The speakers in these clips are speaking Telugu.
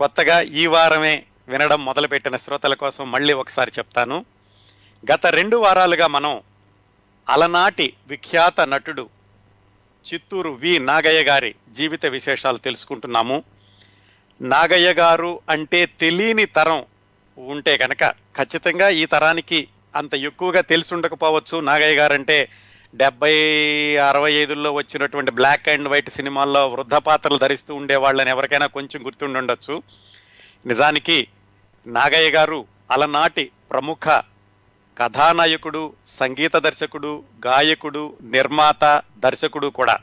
కొత్తగా ఈ వారమే వినడం మొదలుపెట్టిన శ్రోతల కోసం మళ్ళీ ఒకసారి చెప్తాను. గత 2 వారాలుగా మనం అలనాటి విఖ్యాత నటుడు చిత్తూరు వి నాగయ్య గారి జీవిత విశేషాలు తెలుసుకుంటున్నాము. నాగయ్య గారు అంటే తెలియని తరం ఉంటే కనుక ఖచ్చితంగా ఈ తరానికి అంత ఎక్కువగా తెలిసి ఉండకపోవచ్చు. నాగయ్య గారు అంటే 70, 65లో వచ్చినటువంటి బ్లాక్ అండ్ వైట్ సినిమాల్లో వృద్ధ పాత్రలు ధరిస్తూ ఉండేవాళ్ళని ఎవరికైనా కొంచెం గుర్తుండొచ్చు. నిజానికి నాగయ్య గారు అలనాటి ప్రముఖ కథానాయకుడు, సంగీత దర్శకుడు, గాయకుడు, నిర్మాత, దర్శకుడు కూడా.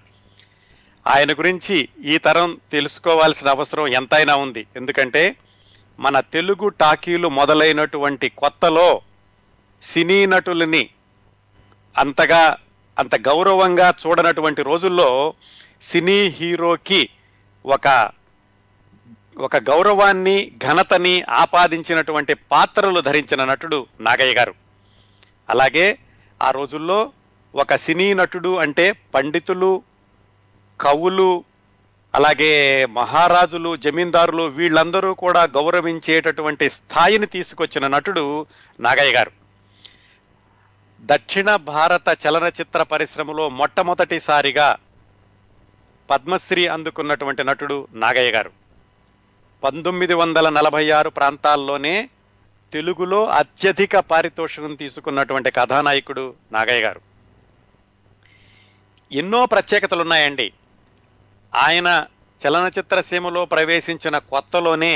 ఆయన గురించి ఈ తరం తెలుసుకోవాల్సిన అవసరం ఎంతైనా ఉంది. ఎందుకంటే మన తెలుగు టాకీలు మొదలైనటువంటి కొత్తలో సినీ నటులని అంత గౌరవంగా చూడనటువంటి రోజుల్లో సినీ హీరోకి ఒక గౌరవాన్ని, ఘనతని ఆపాదించినటువంటి పాత్రలు ధరించిన నటుడు నాగయ్య గారు. అలాగే ఆ రోజుల్లో ఒక సినీ నటుడు అంటే పండితులు, కవులు, అలాగే మహారాజులు, జమీందారులు వీళ్ళందరూ కూడా గౌరవించేటటువంటి స్థాయిని తీసుకొచ్చిన నటుడు నాగయ్య గారు. దక్షిణ భారత చలనచిత్ర పరిశ్రమలో మొట్టమొదటిసారిగా పద్మశ్రీ అందుకున్నటువంటి నటుడు నాగయ్య గారు. 1946 ప్రాంతాల్లోనే తెలుగులో అత్యధిక పారితోషికం తీసుకున్నటువంటి కథానాయకుడు నాగయ్య గారు. ఎన్నో ప్రత్యేకతలు ఉన్నాయండి. ఆయన చలనచిత్ర సీమలో ప్రవేశించిన కొత్తలోనే,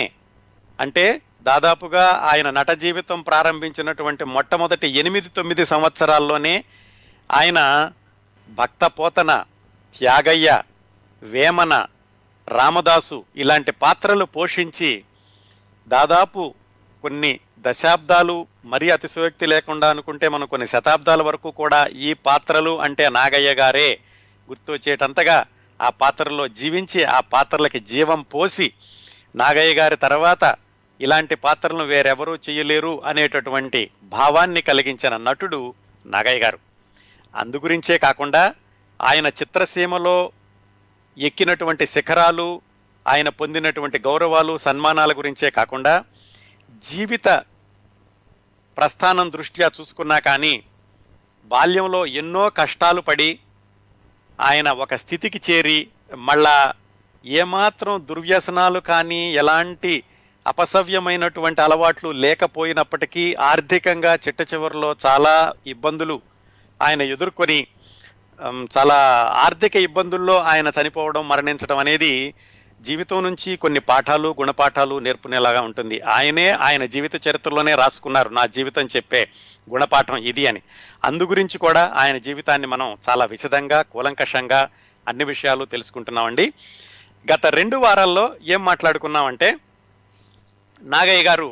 అంటే దాదాపుగా ఆయన నట జీవితం ప్రారంభించినటువంటి మొట్టమొదటి 8, 9 సంవత్సరాల్లోనే ఆయన భక్త పోతన, త్యాగయ్య, వేమన, రామదాసు ఇలాంటి పాత్రలు పోషించి దాదాపు కొన్ని దశాబ్దాలు, మరీ అతిశయోక్తి లేకుండా అనుకుంటే మనం కొన్ని శతాబ్దాల వరకు కూడా ఈ పాత్రలు అంటే నాగయ్య గారే గుర్తు వచ్చేటంతగా ఆ పాత్రలో జీవించి ఆ పాత్రలకి జీవం పోసి నాగయ్య గారి తర్వాత ఇలాంటి పాత్రలను వేరెవరూ చేయలేరు అనేటటువంటి భావాన్ని కలిగించిన నటుడు నాగయ్య గారు. అందుగురించే కాకుండా ఆయన చిత్రసీమలో ఎక్కినటువంటి శిఖరాలు, ఆయన పొందినటువంటి గౌరవాలు, సన్మానాల గురించే కాకుండా జీవిత ప్రస్థానం దృష్ట్యా చూసుకున్నా కానీ బాల్యంలో ఎన్నో కష్టాలు పడి ఆయన ఒక స్థితికి చేరి మళ్ళా ఏమాత్రం దుర్వ్యసనాలు కానీ ఎలాంటి అపసవ్యమైనటువంటి అలవాట్లు లేకపోయినప్పటికీ ఆర్థికంగా చిట్ట చివరిలో చాలా ఇబ్బందులు ఆయన ఎదుర్కొని చాలా ఆర్థిక ఇబ్బందుల్లో ఆయన చనిపోవడం, మరణించడం అనేది జీవితం నుంచి కొన్ని పాఠాలు, గుణపాఠాలు నేర్పునేలాగా ఉంటుంది. ఆయనే ఆయన జీవిత చరిత్రలోనే రాసుకున్నారు నా జీవితం చెప్పే గుణపాఠం ఇది అని. అందుగురించి కూడా ఆయన జీవితాన్ని మనం చాలా విశదంగా, కూలంకషంగా అన్ని విషయాలు తెలుసుకుంటున్నామండి. గత 2 వారాల్లో ఏం మాట్లాడుకున్నామంటే నాగయ్య గారు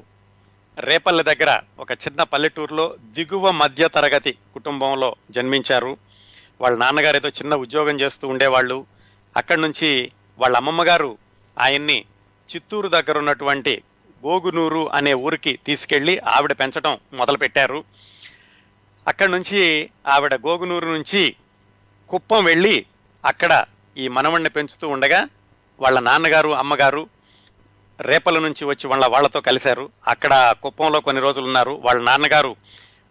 రేపల్లె దగ్గర ఒక చిన్న పల్లెటూరులో దిగువ మధ్య తరగతి కుటుంబంలో జన్మించారు. వాళ్ళ నాన్నగారు ఏదో చిన్న ఉద్యోగం చేస్తూ ఉండేవాళ్ళు. అక్కడి నుంచి వాళ్ళ అమ్మమ్మ గారు ఆయన్ని చిత్తూరు దగ్గర ఉన్నటువంటి గోగునూరు అనే ఊరికి తీసుకెళ్ళి ఆవిడ పెంచడం మొదలుపెట్టారు. అక్కడి నుంచి ఆవిడ గోగునూరు నుంచి కుప్పం వెళ్ళి అక్కడ ఈ మనవణ్ణి పెంచుతూ ఉండగా వాళ్ళ నాన్నగారు, అమ్మగారు రేపల నుంచి వచ్చి వాళ్ళతో కలిశారు. అక్కడ కుప్పంలో కొన్ని రోజులు ఉన్నారు. వాళ్ళ నాన్నగారు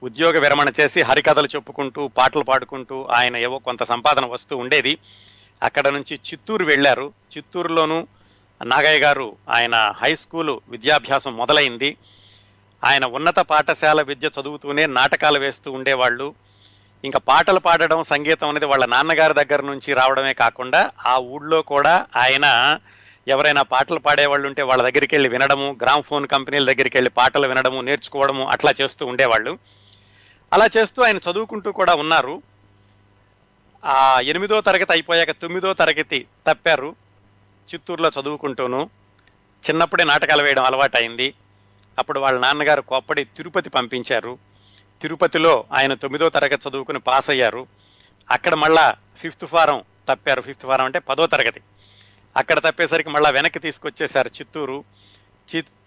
ఉద్యోగ విరమణ చేసి హరికథలు చెప్పుకుంటూ, పాటలు పాడుకుంటూ ఆయన ఏవో కొంత సంపాదన వస్తూ ఉండేది. అక్కడ నుంచి చిత్తూరు వెళ్ళారు. చిత్తూరులోనూ నాగయ్య గారు ఆయన హై స్కూలు విద్యాభ్యాసం మొదలైంది. ఆయన ఉన్నత పాఠశాల విద్య చదువుతూనే నాటకాలు వేస్తూ ఉండేవాళ్ళు. ఇంకా పాటలు పాడడం, సంగీతం అనేది వాళ్ళ నాన్నగారి దగ్గర నుంచి రావడమే కాకుండా ఆ ఊళ్ళో కూడా ఆయన ఎవరైనా పాటలు పాడేవాళ్ళు ఉంటే వాళ్ళ దగ్గరికి వెళ్ళి వినడము, గ్రామ్ఫోన్ కంపెనీల దగ్గరికి వెళ్ళి పాటలు వినడము, నేర్చుకోవడము అట్లా చేస్తూ ఉండేవాళ్ళు. అలా చేస్తూ ఆయన చదువుకుంటూ కూడా ఉన్నారు. 8వ తరగతి అయిపోయాక 9వ తరగతి తప్పారు చిత్తూరులో చదువుకుంటూను. చిన్నప్పుడే నాటకాలు వేయడం అలవాటైంది. అప్పుడు వాళ్ళ నాన్నగారు కోప్పడి తిరుపతి పంపించారు. తిరుపతిలో ఆయన 9వ తరగతి చదువుకుని పాస్ అయ్యారు. అక్కడ మళ్ళా 5వ ఫారం తప్పారు. 5వ ఫారం అంటే 10వ తరగతి. అక్కడ తప్పేసరికి మళ్ళీ వెనక్కి తీసుకొచ్చేసారు చిత్తూరు.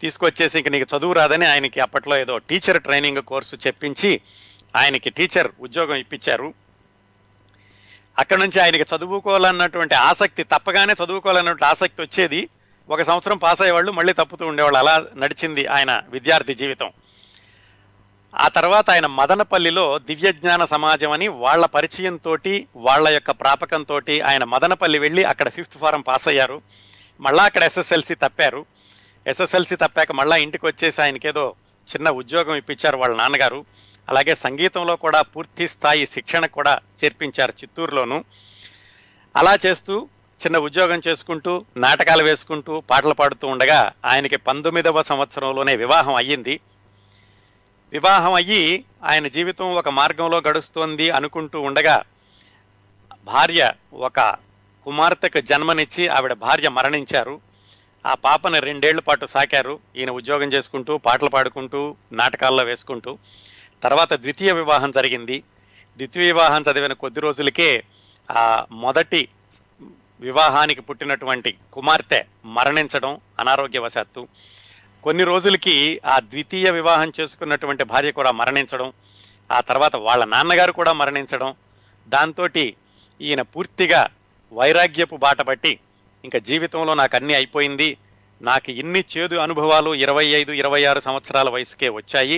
తీసుకొచ్చేసి ఇంక నీకు చదువు రాదని ఆయనకి అప్పట్లో ఏదో టీచర్ ట్రైనింగ్ కోర్సు చెప్పించి ఆయనకి టీచర్ ఉద్యోగం ఇప్పించారు. అక్కడ నుంచి ఆయనకి చదువుకోవాలన్నటువంటి ఆసక్తి, తప్పగానే చదువుకోవాలన్నటువంటి ఆసక్తి వచ్చేది. ఒక సంవత్సరం పాస్ అయ్యేవాళ్ళు, మళ్ళీ తప్పుతూ ఉండేవాళ్ళు. అలా నడిచింది ఆయన విద్యార్థి జీవితం. ఆ తర్వాత ఆయన మదనపల్లిలో దివ్యజ్ఞాన సమాజం అని వాళ్ళ పరిచయంతో, వాళ్ళ యొక్క ప్రాపకంతో ఆయన మదనపల్లి వెళ్ళి అక్కడ ఫిఫ్త్ ఫారం పాస్ అయ్యారు. మళ్ళీ అక్కడ ఎస్ఎస్ఎల్సి తప్పారు. ఎస్ఎస్ఎల్సి తప్పాక మళ్ళీ ఇంటికి వచ్చేసి ఆయనకేదో చిన్న ఉద్యోగం ఇప్పించారు వాళ్ళ నాన్నగారు. అలాగే సంగీతంలో కూడా పూర్తి స్థాయి శిక్షణ కూడా చేర్పించారు చిత్తూరులోను. అలా చేస్తూ చిన్న ఉద్యోగం చేసుకుంటూ నాటకాలు వేసుకుంటూ పాటలు పాడుతూ ఉండగా ఆయనకి 19వ సంవత్సరంలోనే వివాహం అయ్యింది. వివాహం అయ్యి ఆయన జీవితం ఒక మార్గంలో గడుస్తోంది అనుకుంటూ ఉండగా భార్య ఒక కుమార్తెకు జన్మనిచ్చి ఆవిడ భార్య మరణించారు. ఆ పాపను 2 ఏళ్ల పాటు సాకారు ఈయన ఉద్యోగం చేసుకుంటూ, పాటలు పాడుకుంటూ, నాటకాల్లో వేసుకుంటూ. తర్వాత ద్వితీయ వివాహం జరిగింది. ద్వితీయ వివాహం జరిగిన కొద్ది రోజులకే ఆ మొదటి వివాహానికి పుట్టినటువంటి కుమార్తె మరణించడం అనారోగ్యవశాత్తు. కొన్ని రోజులకి ఆ ద్వితీయ వివాహం చేసుకున్నటువంటి భార్య కూడా మరణించడం, ఆ తర్వాత వాళ్ళ నాన్నగారు కూడా మరణించడం, దాంతో ఈయన పూర్తిగా వైరాగ్యపు బాట పట్టి ఇంకా జీవితంలో నాకు అన్నీ అయిపోయింది, నాకు ఇన్ని చేదు అనుభవాలు 25-26 సంవత్సరాల వయసుకే వచ్చాయి,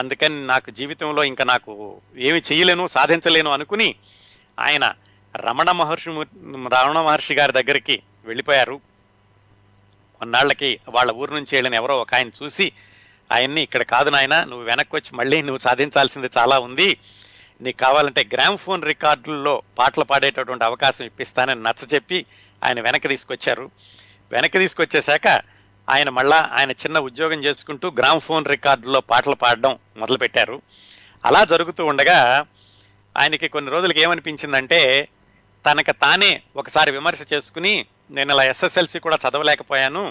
అందుకని నాకు జీవితంలో ఇంకా నాకు ఏమి చేయలేను, సాధించలేను అనుకుని ఆయన రమణ మహర్షి గారి దగ్గరికి వెళ్ళిపోయారు. కొన్నాళ్ళకి వాళ్ళ ఊరు నుంచి వెళ్ళిన ఎవరో ఒక ఆయన చూసి ఆయన్ని, ఇక్కడ కాదు నాయన, నువ్వు వెనక్కి వచ్చి మళ్ళీ నువ్వు సాధించాల్సింది చాలా ఉంది, నీకు కావాలంటే గ్రామ్ఫోన్ రికార్డుల్లో పాటలు పాడేటటువంటి అవకాశం ఇప్పిస్తానని నచ్చజెప్పి ఆయన వెనక్కి తీసుకొచ్చారు. వెనక్కి తీసుకొచ్చేశాక ఆయన మళ్ళా ఆయన చిన్న ఉద్యోగం చేసుకుంటూ గ్రామ్ఫోన్ రికార్డుల్లో పాటలు పాడడం మొదలుపెట్టారు. అలా జరుగుతూ ఉండగా ఆయనకి కొన్ని రోజులకి ఏమనిపించిందంటే, తనకు తానే ఒకసారి విమర్శ చేసుకుని, నేను ఇలా ఎస్ఎస్ఎల్సి కూడా చదవలేకపోయాను,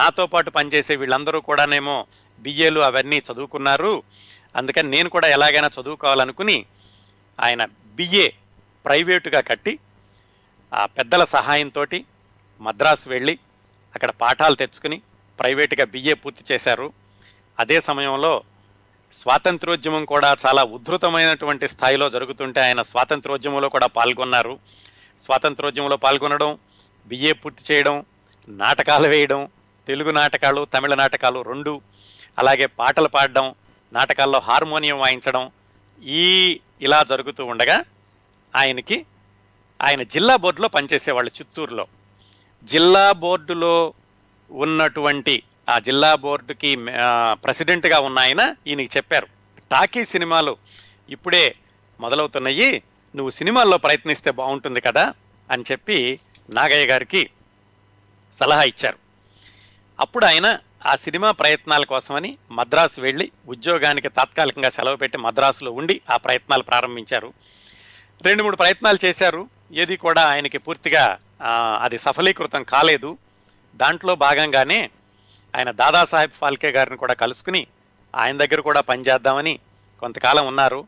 నాతో పాటు పనిచేసే వీళ్ళందరూ కూడానేమో బిఏలు అవన్నీ చదువుకున్నారు, అందుకని నేను కూడా ఎలాగైనా చదువుకోవాలనుకుని ఆయన బిఏ ప్రైవేటుగా కట్టి ఆ పెద్దల సహాయంతో మద్రాసు వెళ్ళి అక్కడ పాఠాలు తెచ్చుకుని ప్రైవేటుగా బిఏ పూర్తి చేశారు. అదే సమయంలో స్వాతంత్రోద్యమం కూడా చాలా ఉద్ధృతమైనటువంటి స్థాయిలో జరుగుతుంటే ఆయన స్వాతంత్రోద్యమంలో కూడా పాల్గొన్నారు. స్వాతంత్రోద్యమంలో పాల్గొనడం, బిఏ పూర్తి చేయడం, నాటకాలు వేయడం, తెలుగు నాటకాలు, తమిళ నాటకాలు 2, అలాగే పాటలు పాడడం, నాటకాల్లో హార్మోనియం వాయించడం, ఇలా జరుగుతూ ఉండగా ఆయనకి ఆయన జిల్లా బోర్డులో పనిచేసేవాళ్ళు చిత్తూరులో. జిల్లా బోర్డులో ఉన్నటువంటి ఆ జిల్లా బోర్డుకి ప్రెసిడెంట్గా ఉన్న ఆయన ఈయనకి చెప్పారు, టాకీ సినిమాలు ఇప్పుడే మొదలవుతున్నాయి, నువ్వు సినిమాల్లో ప్రయత్నిస్తే బాగుంటుంది కదా అని చెప్పి నాగయ్య గారికి సలహా ఇచ్చారు. అప్పుడు ఆయన ఆ సినిమా ప్రయత్నాల కోసమని మద్రాసు వెళ్ళి ఉద్యోగానికి తాత్కాలికంగా సెలవు పెట్టి మద్రాసులో ఉండి ఆ ప్రయత్నాలు ప్రారంభించారు. 2-3 ప్రయత్నాలు చేశారు, ఏది కూడా ఆయనకి పూర్తిగా అది సఫలీకృతం కాలేదు. దాంట్లో భాగంగానే ఆయన దాదాసాహెబ్ ఫాల్కే గారిని కూడా కలుసుకుని ఆయన దగ్గర కూడా పనిచేద్దామని కొంతకాలం ఉన్నారు.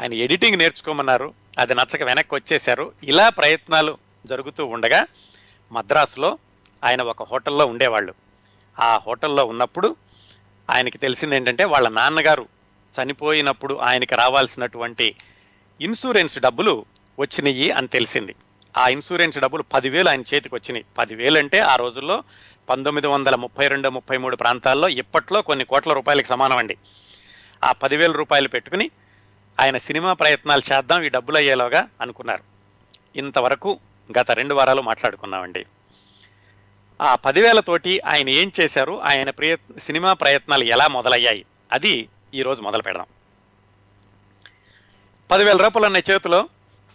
ఆయన ఎడిటింగ్ నేర్చుకోమన్నారు, అది నచ్చక వెనక్కి వచ్చేశారు. ఇలా ప్రయత్నాలు జరుగుతూ ఉండగా మద్రాసులో ఆయన ఒక హోటల్లో ఉండేవాళ్ళు. ఆ హోటల్లో ఉన్నప్పుడు ఆయనకి తెలిసింది ఏంటంటే, వాళ్ళ నాన్నగారు చనిపోయినప్పుడు ఆయనకి రావాల్సినటువంటి ఇన్సూరెన్స్ డబ్బులు వచ్చినాయి అని తెలిసింది. ఆ ఇన్సూరెన్స్ డబ్బులు 10,000 ఆయన చేతికి వచ్చినాయి. 10,000 అంటే ఆ రోజుల్లో 1932-33 ప్రాంతాల్లో ఇప్పట్లో కొన్ని కోట్ల రూపాయలకు సమానం అండి. ఆ 10,000 రూపాయలు పెట్టుకుని ఆయన సినిమా ప్రయత్నాలు చేద్దాం, ఈ డబ్బులు అయ్యేలోగా అనుకున్నారు. ఇంతవరకు గత 2 వారాలు మాట్లాడుకున్నామండి. ఆ 10,000తోటి ఆయన ఏం చేశారు, ఆయన సినిమా ప్రయత్నాలు ఎలా మొదలయ్యాయి, అది ఈరోజు మొదలు పెడదాం. 10,000 రూపాయలు అనే చేతిలో,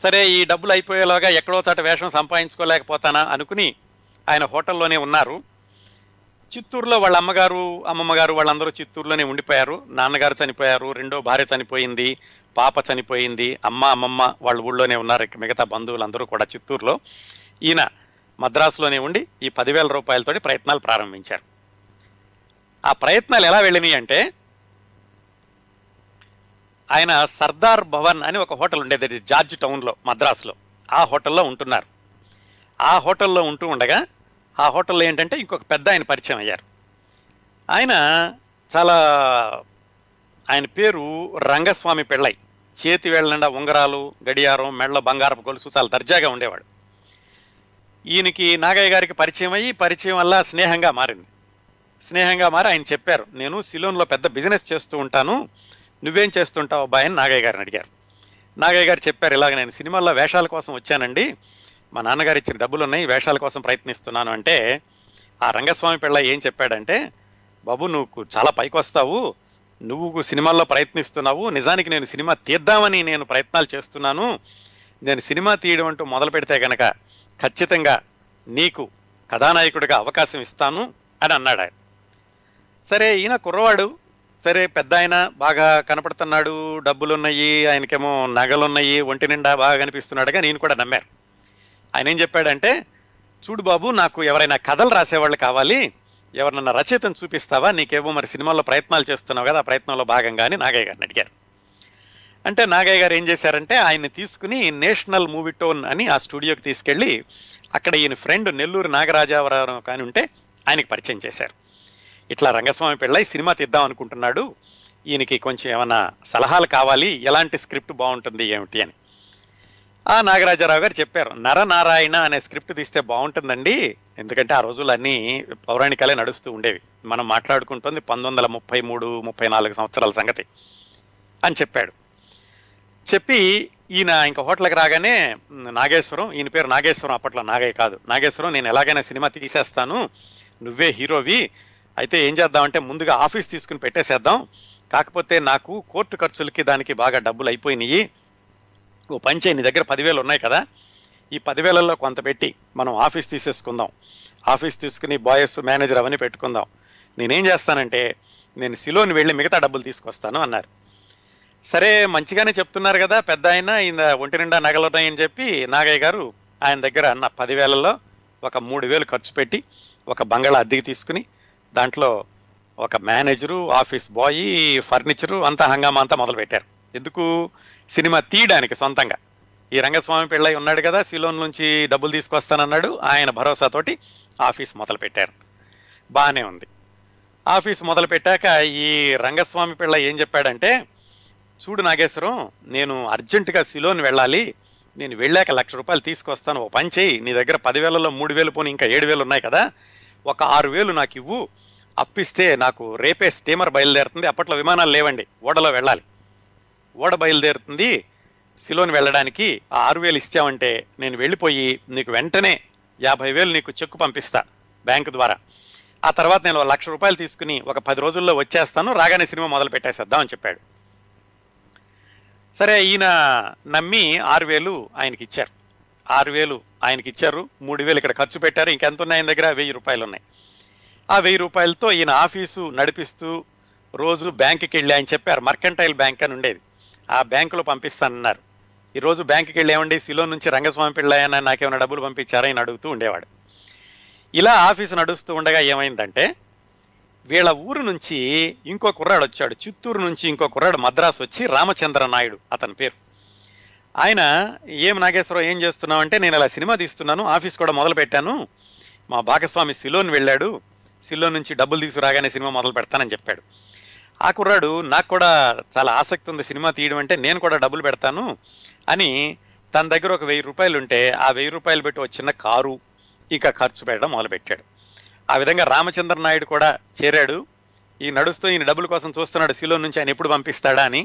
సరే ఈ డబ్బులు అయిపోయేలాగా ఎక్కడో చోట వేషం సంపాదించుకోలేకపోతానా అనుకుని ఆయన హోటల్లోనే ఉన్నారు. చిత్తూరులో వాళ్ళ అమ్మమ్మగారు వాళ్ళందరూ చిత్తూరులోనే ఉండిపోయారు. నాన్నగారు చనిపోయారు, 2వ భార్య చనిపోయింది, పాప చనిపోయింది, అమ్మమ్మ వాళ్ళ ఊళ్ళోనే ఉన్నారు. మిగతా బంధువులందరూ కూడా చిత్తూరులో. ఈయన మద్రాసులోనే ఉండి ఈ 10,000 రూపాయలతోటి ప్రయత్నాలు ప్రారంభించారు. ఆ ప్రయత్నాలు ఎలా వెళ్ళినాయి అంటే, ఆయన సర్దార్ భవన్ అని ఒక హోటల్ ఉండేది జార్జ్ టౌన్లో మద్రాసులో. ఆ హోటల్లో ఉంటున్నారు. ఆ హోటల్లో ఉంటూ ఉండగా ఆ హోటల్లో ఏంటంటే ఇంకొక పెద్ద ఆయన పరిచయం అయ్యారు. ఆయన పేరు రంగస్వామి పెళ్ళయి. చేతి వేళ్ళ నిండా ఉంగరాలు, గడియారం, మెళ్ళ బంగారపు గొలుసు, చాలా దర్జాగా ఉండేవాడు. ఈయనకి నాగయ్య గారికి పరిచయం అయ్యి, పరిచయం వల్ల స్నేహంగా మారింది. స్నేహంగా మారి ఆయన చెప్పారు, నేను సిలోన్లో పెద్ద బిజినెస్ చేస్తూ ఉంటాను, నువ్వేం చేస్తుంటావు అబ్బాయి అని నాగయ్య గారిని అడిగారు. నాగయ్య గారు చెప్పారు, ఇలాగ నేను సినిమాల్లో వేషాల కోసం వచ్చానండి, మా నాన్నగారు ఇచ్చిన డబ్బులు ఉన్నాయి, వేషాల కోసం ప్రయత్నిస్తున్నాను అంటే ఆ రంగస్వామి పెళ్ళయి ఏం చెప్పాడంటే, బాబు నువ్వు చాలా పైకి వస్తావు, నువ్వు సినిమాల్లో ప్రయత్నిస్తున్నావు, నిజానికి నేను సినిమా తీద్దామని నేను ప్రయత్నాలు చేస్తున్నాను, నేను సినిమా తీయడం అంటూ మొదలు పెడితే కనుక ఖచ్చితంగా నీకు కథానాయకుడిగా అవకాశం ఇస్తాను అని అన్నాడు ఆయన. సరే ఈయన కుర్రవాడు, సరే పెద్ద ఆయన బాగా కనపడుతున్నాడు, డబ్బులున్నాయి, ఆయనకేమో నగలున్నాయి, ఒంటి నిండా బాగా కనిపిస్తున్నాడుగా, నేను కూడా నమ్మారు. ఆయన ఏం చెప్పాడంటే, చూడు బాబు నాకు ఎవరైనా కథలు రాసేవాళ్ళు కావాలి, ఎవరినన్నా రచయితను చూపిస్తావా, నీకేమో మరి సినిమాల్లో ప్రయత్నాలు చేస్తున్నావు కదా, ఆ ప్రయత్నంలో భాగంగా అని నాగయ్య గారిని అడిగారు. అంటే నాగయ్య గారు ఏం చేశారంటే ఆయన్ని తీసుకుని నేషనల్ మూవీ టోన్ అని ఆ స్టూడియోకి తీసుకెళ్ళి అక్కడ ఈయన ఫ్రెండ్ నెల్లూరు నాగరాజావరం కానీ ఉంటే ఆయనకి పరిచయం చేశారు. ఇట్లా రంగస్వామి పెళ్ళయి సినిమా తీద్దాం అనుకుంటున్నాడు, ఈయనకి కొంచెం ఏమైనా సలహాలు కావాలి, ఎలాంటి స్క్రిప్ట్ బాగుంటుంది ఏమిటి అని. ఆ నాగరాజారావు గారు చెప్పారు, నరనారాయణ అనే స్క్రిప్ట్ తీస్తే బాగుంటుందండి, ఎందుకంటే ఆ రోజులు అన్నీ పౌరాణికాలే నడుస్తూ ఉండేవి, మనం మాట్లాడుకుంటుంది 1933-34 సంవత్సరాల సంగతి అని చెప్పాడు. చెప్పి ఈయన ఇంకా హోటల్కి రాగానే నాగేశ్వరం, ఈయన పేరు నాగేశ్వరం, అప్పట్లో నాగయ్య కాదు, నాగేశ్వరం, నేను ఎలాగైనా సినిమా తీసేస్తాను, నువ్వే హీరోవి, అయితే ఏం చేద్దామంటే ముందుగా ఆఫీస్ తీసుకుని పెట్టేసేద్దాం, కాకపోతే నాకు కోర్టు ఖర్చులకి దానికి బాగా డబ్బులు అయిపోయినాయి, ఓ పంచే నీ దగ్గర 10,000 ఉన్నాయి కదా, ఈ 10,000లో కొంత పెట్టి మనం ఆఫీస్ తీసేసుకుందాం, ఆఫీస్ తీసుకుని బాయ్స్ మేనేజర్ అవన్నీ పెట్టుకుందాం, నేనేం చేస్తానంటే నేను సిలోని వెళ్ళి మిగతా డబ్బులు తీసుకొస్తాను అన్నారు. సరే మంచిగానే చెప్తున్నారు కదా పెద్ద ఆయన, ఈయన ఒంటి నిండా నగలు ఉన్నాయని చెప్పి నాగయ్య గారు ఆయన దగ్గర అన్న 10,000లో ఒక 3,000 ఖర్చు పెట్టి ఒక బంగాళా అద్దెకి తీసుకుని దాంట్లో ఒక మేనేజరు, ఆఫీస్ బాయ్, ఫర్నిచరు అంతా హంగామా అంతా మొదలుపెట్టారు. ఎందుకు, సినిమా తీయడానికి సొంతంగా. ఈ రంగస్వామి పెళ్ళయి ఉన్నాడు కదా, సిలోన్ నుంచి డబ్బులు తీసుకొస్తానన్నాడు, ఆయన భరోసాతోటి ఆఫీస్ మొదలుపెట్టారు. బాగానే ఉంది. ఆఫీస్ మొదలుపెట్టాక ఈ రంగస్వామి పెళ్ళయి ఏం చెప్పాడంటే, చూడు నాగేశ్వరం, నేను అర్జెంటుగా సిలోన్ వెళ్ళాలి, నేను వెళ్ళాక ₹1,00,000 తీసుకొస్తాను, ఓ పని చేయి, నీ దగ్గర 10,000లో 3,000 పోనీ ఇంకా 7,000 ఉన్నాయి కదా, ఒక 6,000 నాకు ఇవ్వు, అప్పిస్తే నాకు రేపే స్టీమర్ బయలుదేరుతుంది, అప్పట్లో విమానాలు లేవండి, ఓడలో వెళ్ళాలి, ఓడ బయలుదేరుతుంది సిలోన్ వెళ్ళడానికి, ఆ 6,000 ఇచ్చావంటే నేను వెళ్ళిపోయి నీకు వెంటనే 50,000 నీకు చెక్కు పంపిస్తా బ్యాంకు ద్వారా, ఆ తర్వాత నేను ₹1,00,000 తీసుకుని ఒక 10 రోజుల్లో వచ్చేస్తాను, రాగానే సినిమా మొదలు పెట్టేసేద్దాం అని చెప్పాడు. సరే ఈయన నమ్మి 6,000 ఆయనకి ఇచ్చారు, 6,000 ఆయనకి ఇచ్చారు, 3,000 ఇక్కడ ఖర్చు పెట్టారు, ఇంకెంత ఉన్నాయి ఆయన దగ్గర, ₹1,000 ఉన్నాయి. ఆ ₹1,000తో ఈయన ఆఫీసు నడిపిస్తూ రోజు బ్యాంకుకి వెళ్ళి, ఆయన చెప్పారు మర్కంటైల్ బ్యాంక్ అని ఉండేది, ఆ బ్యాంకులో పంపిస్తానన్నారు, ఈరోజు బ్యాంకుకి వెళ్ళేవండి సిలోన్ నుంచి రంగస్వామి పెళ్ళయ్యన నాకేమైనా డబ్బులు పంపించారా అని అడుగుతూ ఉండేవాడు. ఇలా ఆఫీసు నడుస్తూ ఉండగా ఏమైందంటే వీళ్ళ ఊరు నుంచి ఇంకో కుర్రాడు వచ్చాడు, చిత్తూరు నుంచి ఇంకో కుర్రాడు మద్రాసు వచ్చి, రామచంద్ర నాయుడు అతని పేరు. ఆయన ఏం నాగేశ్వరరావు ఏం చేస్తున్నావు అంటే, నేను ఇలా సినిమా తీస్తున్నాను, ఆఫీస్ కూడా మొదలు పెట్టాను, మా భాగస్వామి సిలోన్ వెళ్ళాడు, సిలోన్ నుంచి డబ్బులు తీసుకురాగానే సినిమా మొదలు పెడతానని చెప్పాడు. ఆ కుర్రాడు నాకు కూడా చాలా ఆసక్తి ఉంది సినిమా తీయడం అంటే, నేను కూడా డబ్బులు పెడతాను అని తన దగ్గర ఒక ₹1,000 ఉంటే ఆ ₹1,000 పెట్టి వచ్చిన కారు ఇంకా ఖర్చు పెట్టడం మొదలుపెట్టాడు. ఆ విధంగా రామచంద్ర నాయుడు కూడా చేరాడు. ఈ నడుస్తూ ఈయన డబ్బుల కోసం చూస్తున్నాడు, సిలోన్ నుంచి ఆయన ఎప్పుడు పంపిస్తాడా అని.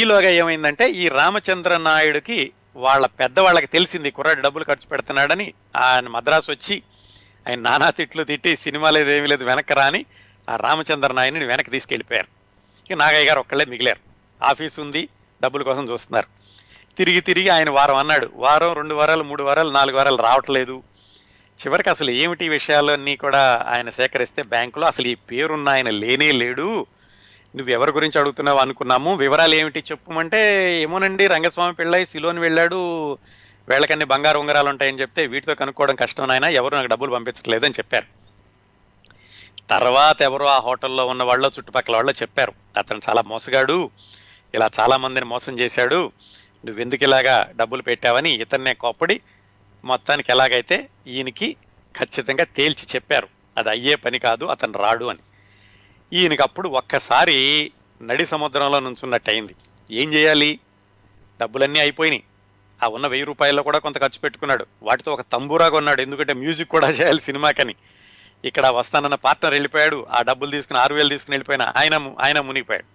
ఈలోగా ఏమైందంటే ఈ రామచంద్ర నాయుడుకి వాళ్ళ పెద్దవాళ్ళకి తెలిసింది కుర్రాడు డబ్బులు ఖర్చు పెడుతున్నాడని. ఆయన మద్రాసు వచ్చి ఆయన నానా తిట్లు తిట్టి సినిమా లేదు ఏమీ లేదు వెనక్కి రాని ఆ రామచంద్ర నాయుడిని వెనక్కి తీసుకెళ్ళిపోయారు. ఇక నాగయ్య గారు ఒక్కళ్ళే మిగిలారు, ఆఫీస్ ఉంది, డబ్బుల కోసం చూస్తున్నారు. తిరిగి తిరిగి ఆయన వారం అన్నాడు, వారం, 2 వారాలు, 3 వారాలు, 4 వారాలు రావట్లేదు. చివరికి అసలు ఏమిటి విషయాలన్నీ కూడా ఆయన సేకరిస్తే బ్యాంకులో అసలు ఈ పేరున్న ఆయన లేనే లేడు, నువ్వు ఎవరి గురించి అడుగుతున్నావు అనుకున్నాము, వివరాలు ఏమిటి చెప్పమంటే, ఏమోనండి రంగస్వామి పెళ్ళయి సిలోని వెళ్ళాడు, వీళ్ళకన్నీ బంగారు ఉంగరాలు ఉంటాయని చెప్తే వీటితో కనుక్కోవడం కష్టం ఆయన, ఎవరు నాకు డబ్బులు పంపించట్లేదు అని చెప్పారు. తర్వాత ఎవరో ఆ హోటల్లో ఉన్న వాళ్ళు చుట్టుపక్కల వాళ్ళు చెప్పారు, అతను చాలా మోసగాడు, ఇలా చాలామందిని మోసం చేశాడు, నువ్వెందుకు ఇలాగా డబ్బులు పెట్టావని ఇతన్నే కోప్పడి మొత్తానికి ఎలాగైతే ఈయనకి ఖచ్చితంగా తేల్చి చెప్పారు అది అయ్యే పని కాదు, అతను రాడు అని. ఈయనకి అప్పుడు ఒక్కసారి నడి సముద్రంలో నుంచున్నట్టు అయింది. ఏం చేయాలి, డబ్బులన్నీ అయిపోయినాయి, ఆ ఉన్న 1000 రూపాయల్లో కూడా కొంత ఖర్చు పెట్టుకున్నాడు. వాటితో ఒక తంబూరా కొన్నాడు, ఎందుకంటే మ్యూజిక్ కూడా చేయాలి సినిమాకని. ఇక్కడ వస్తానన్న పార్ట్నర్ వెళ్ళిపోయాడు, ఆ డబ్బులు తీసుకుని 6000 తీసుకుని వెళ్ళిపోయిన ఆయన మునిగిపోయాడు.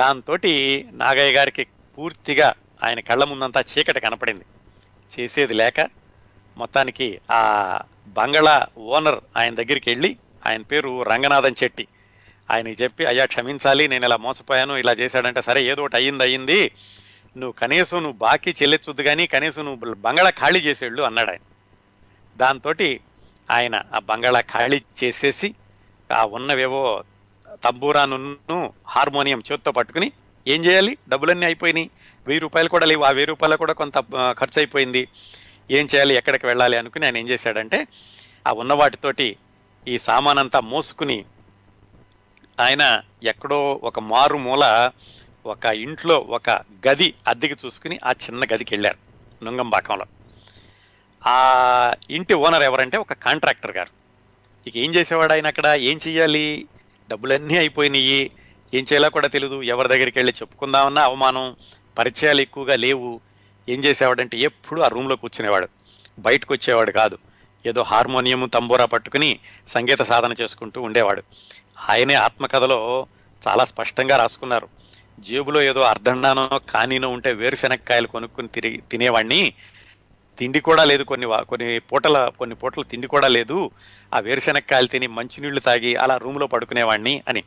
దాంతో నాగయ్య గారికి పూర్తిగా ఆయన కళ్ళ ముందంతా చీకటి కనపడింది. చేసేది లేక మొత్తానికి ఆ బంగళా ఓనర్ ఆయన దగ్గరికి వెళ్ళి, ఆయన పేరు రంగనాథన్ చెట్టి, ఆయనకి చెప్పి, అయ్యా క్షమించాలి, నేను ఇలా మోసపోయాను, ఇలా చేశాడంటే, సరే ఏదో ఒకటి అయ్యింది, నువ్వు కనీసం బాకీ చెల్లించొద్దు, కానీ కనీసం నువ్వు బంగళా ఖాళీ చేసేళ్ళు అన్నాడు ఆయన. దాంతో ఆయన ఆ బంగాళా ఖాళీ చేసేసి ఆ ఉన్నవేవో తంబూరాను హార్మోనియం చేతితో పట్టుకుని, ఏం చేయాలి, డబ్బులన్నీ అయిపోయినాయి, 1000 రూపాయలు కూడా లేవు, ఆ 1000 రూపాయలు కూడా కొంత ఖర్చు అయిపోయింది, ఏం చేయాలి, ఎక్కడికి వెళ్ళాలి అనుకుని ఆయన ఏం చేశాడంటే ఆ ఉన్న వాటితోటి ఈ సామానంతా మోసుకుని ఆయన ఎక్కడో ఒక మారుమూల ఒక ఇంట్లో ఒక గది అద్దెకి చూసుకుని ఆ చిన్న గదికి వెళ్ళారు నుంగంబాకంలో. ఆ ఇంటి ఓనర్ ఎవరంటే ఒక కాంట్రాక్టర్ గారు. ఇక ఏం చేసేవాడు ఆయన అక్కడ, ఏం చెయ్యాలి, డబ్బులన్నీ అయిపోయినాయి, ఏం చేయాలో కూడా తెలియదు, ఎవరి దగ్గరికి వెళ్ళి చెప్పుకుందామన్నా అవమానం, పరిచయాలు ఎక్కువగా లేవు. ఏం చేసేవాడంటే ఎప్పుడు ఆ రూమ్లో కూర్చునేవాడు, బయటకు వచ్చేవాడు కాదు, ఏదో హార్మోనియం తంబూరా పట్టుకుని సంగీత సాధన చేసుకుంటూ ఉండేవాడు. ఆయనే ఆత్మకథలో చాలా స్పష్టంగా రాసుకున్నారు, జేబులో ఏదో అర్ధండానో కానీనో ఉంటే వేరుశెనక్కాయలు కొనుక్కుని తినేవాడిని, తిండి కూడా లేదు, కొన్ని పూటలు తిండి కూడా లేదు, ఆ వేరుశెనక్కాయలు తిని మంచినీళ్లు తాగి అలా రూమ్లో పడుకునేవాడిని అని.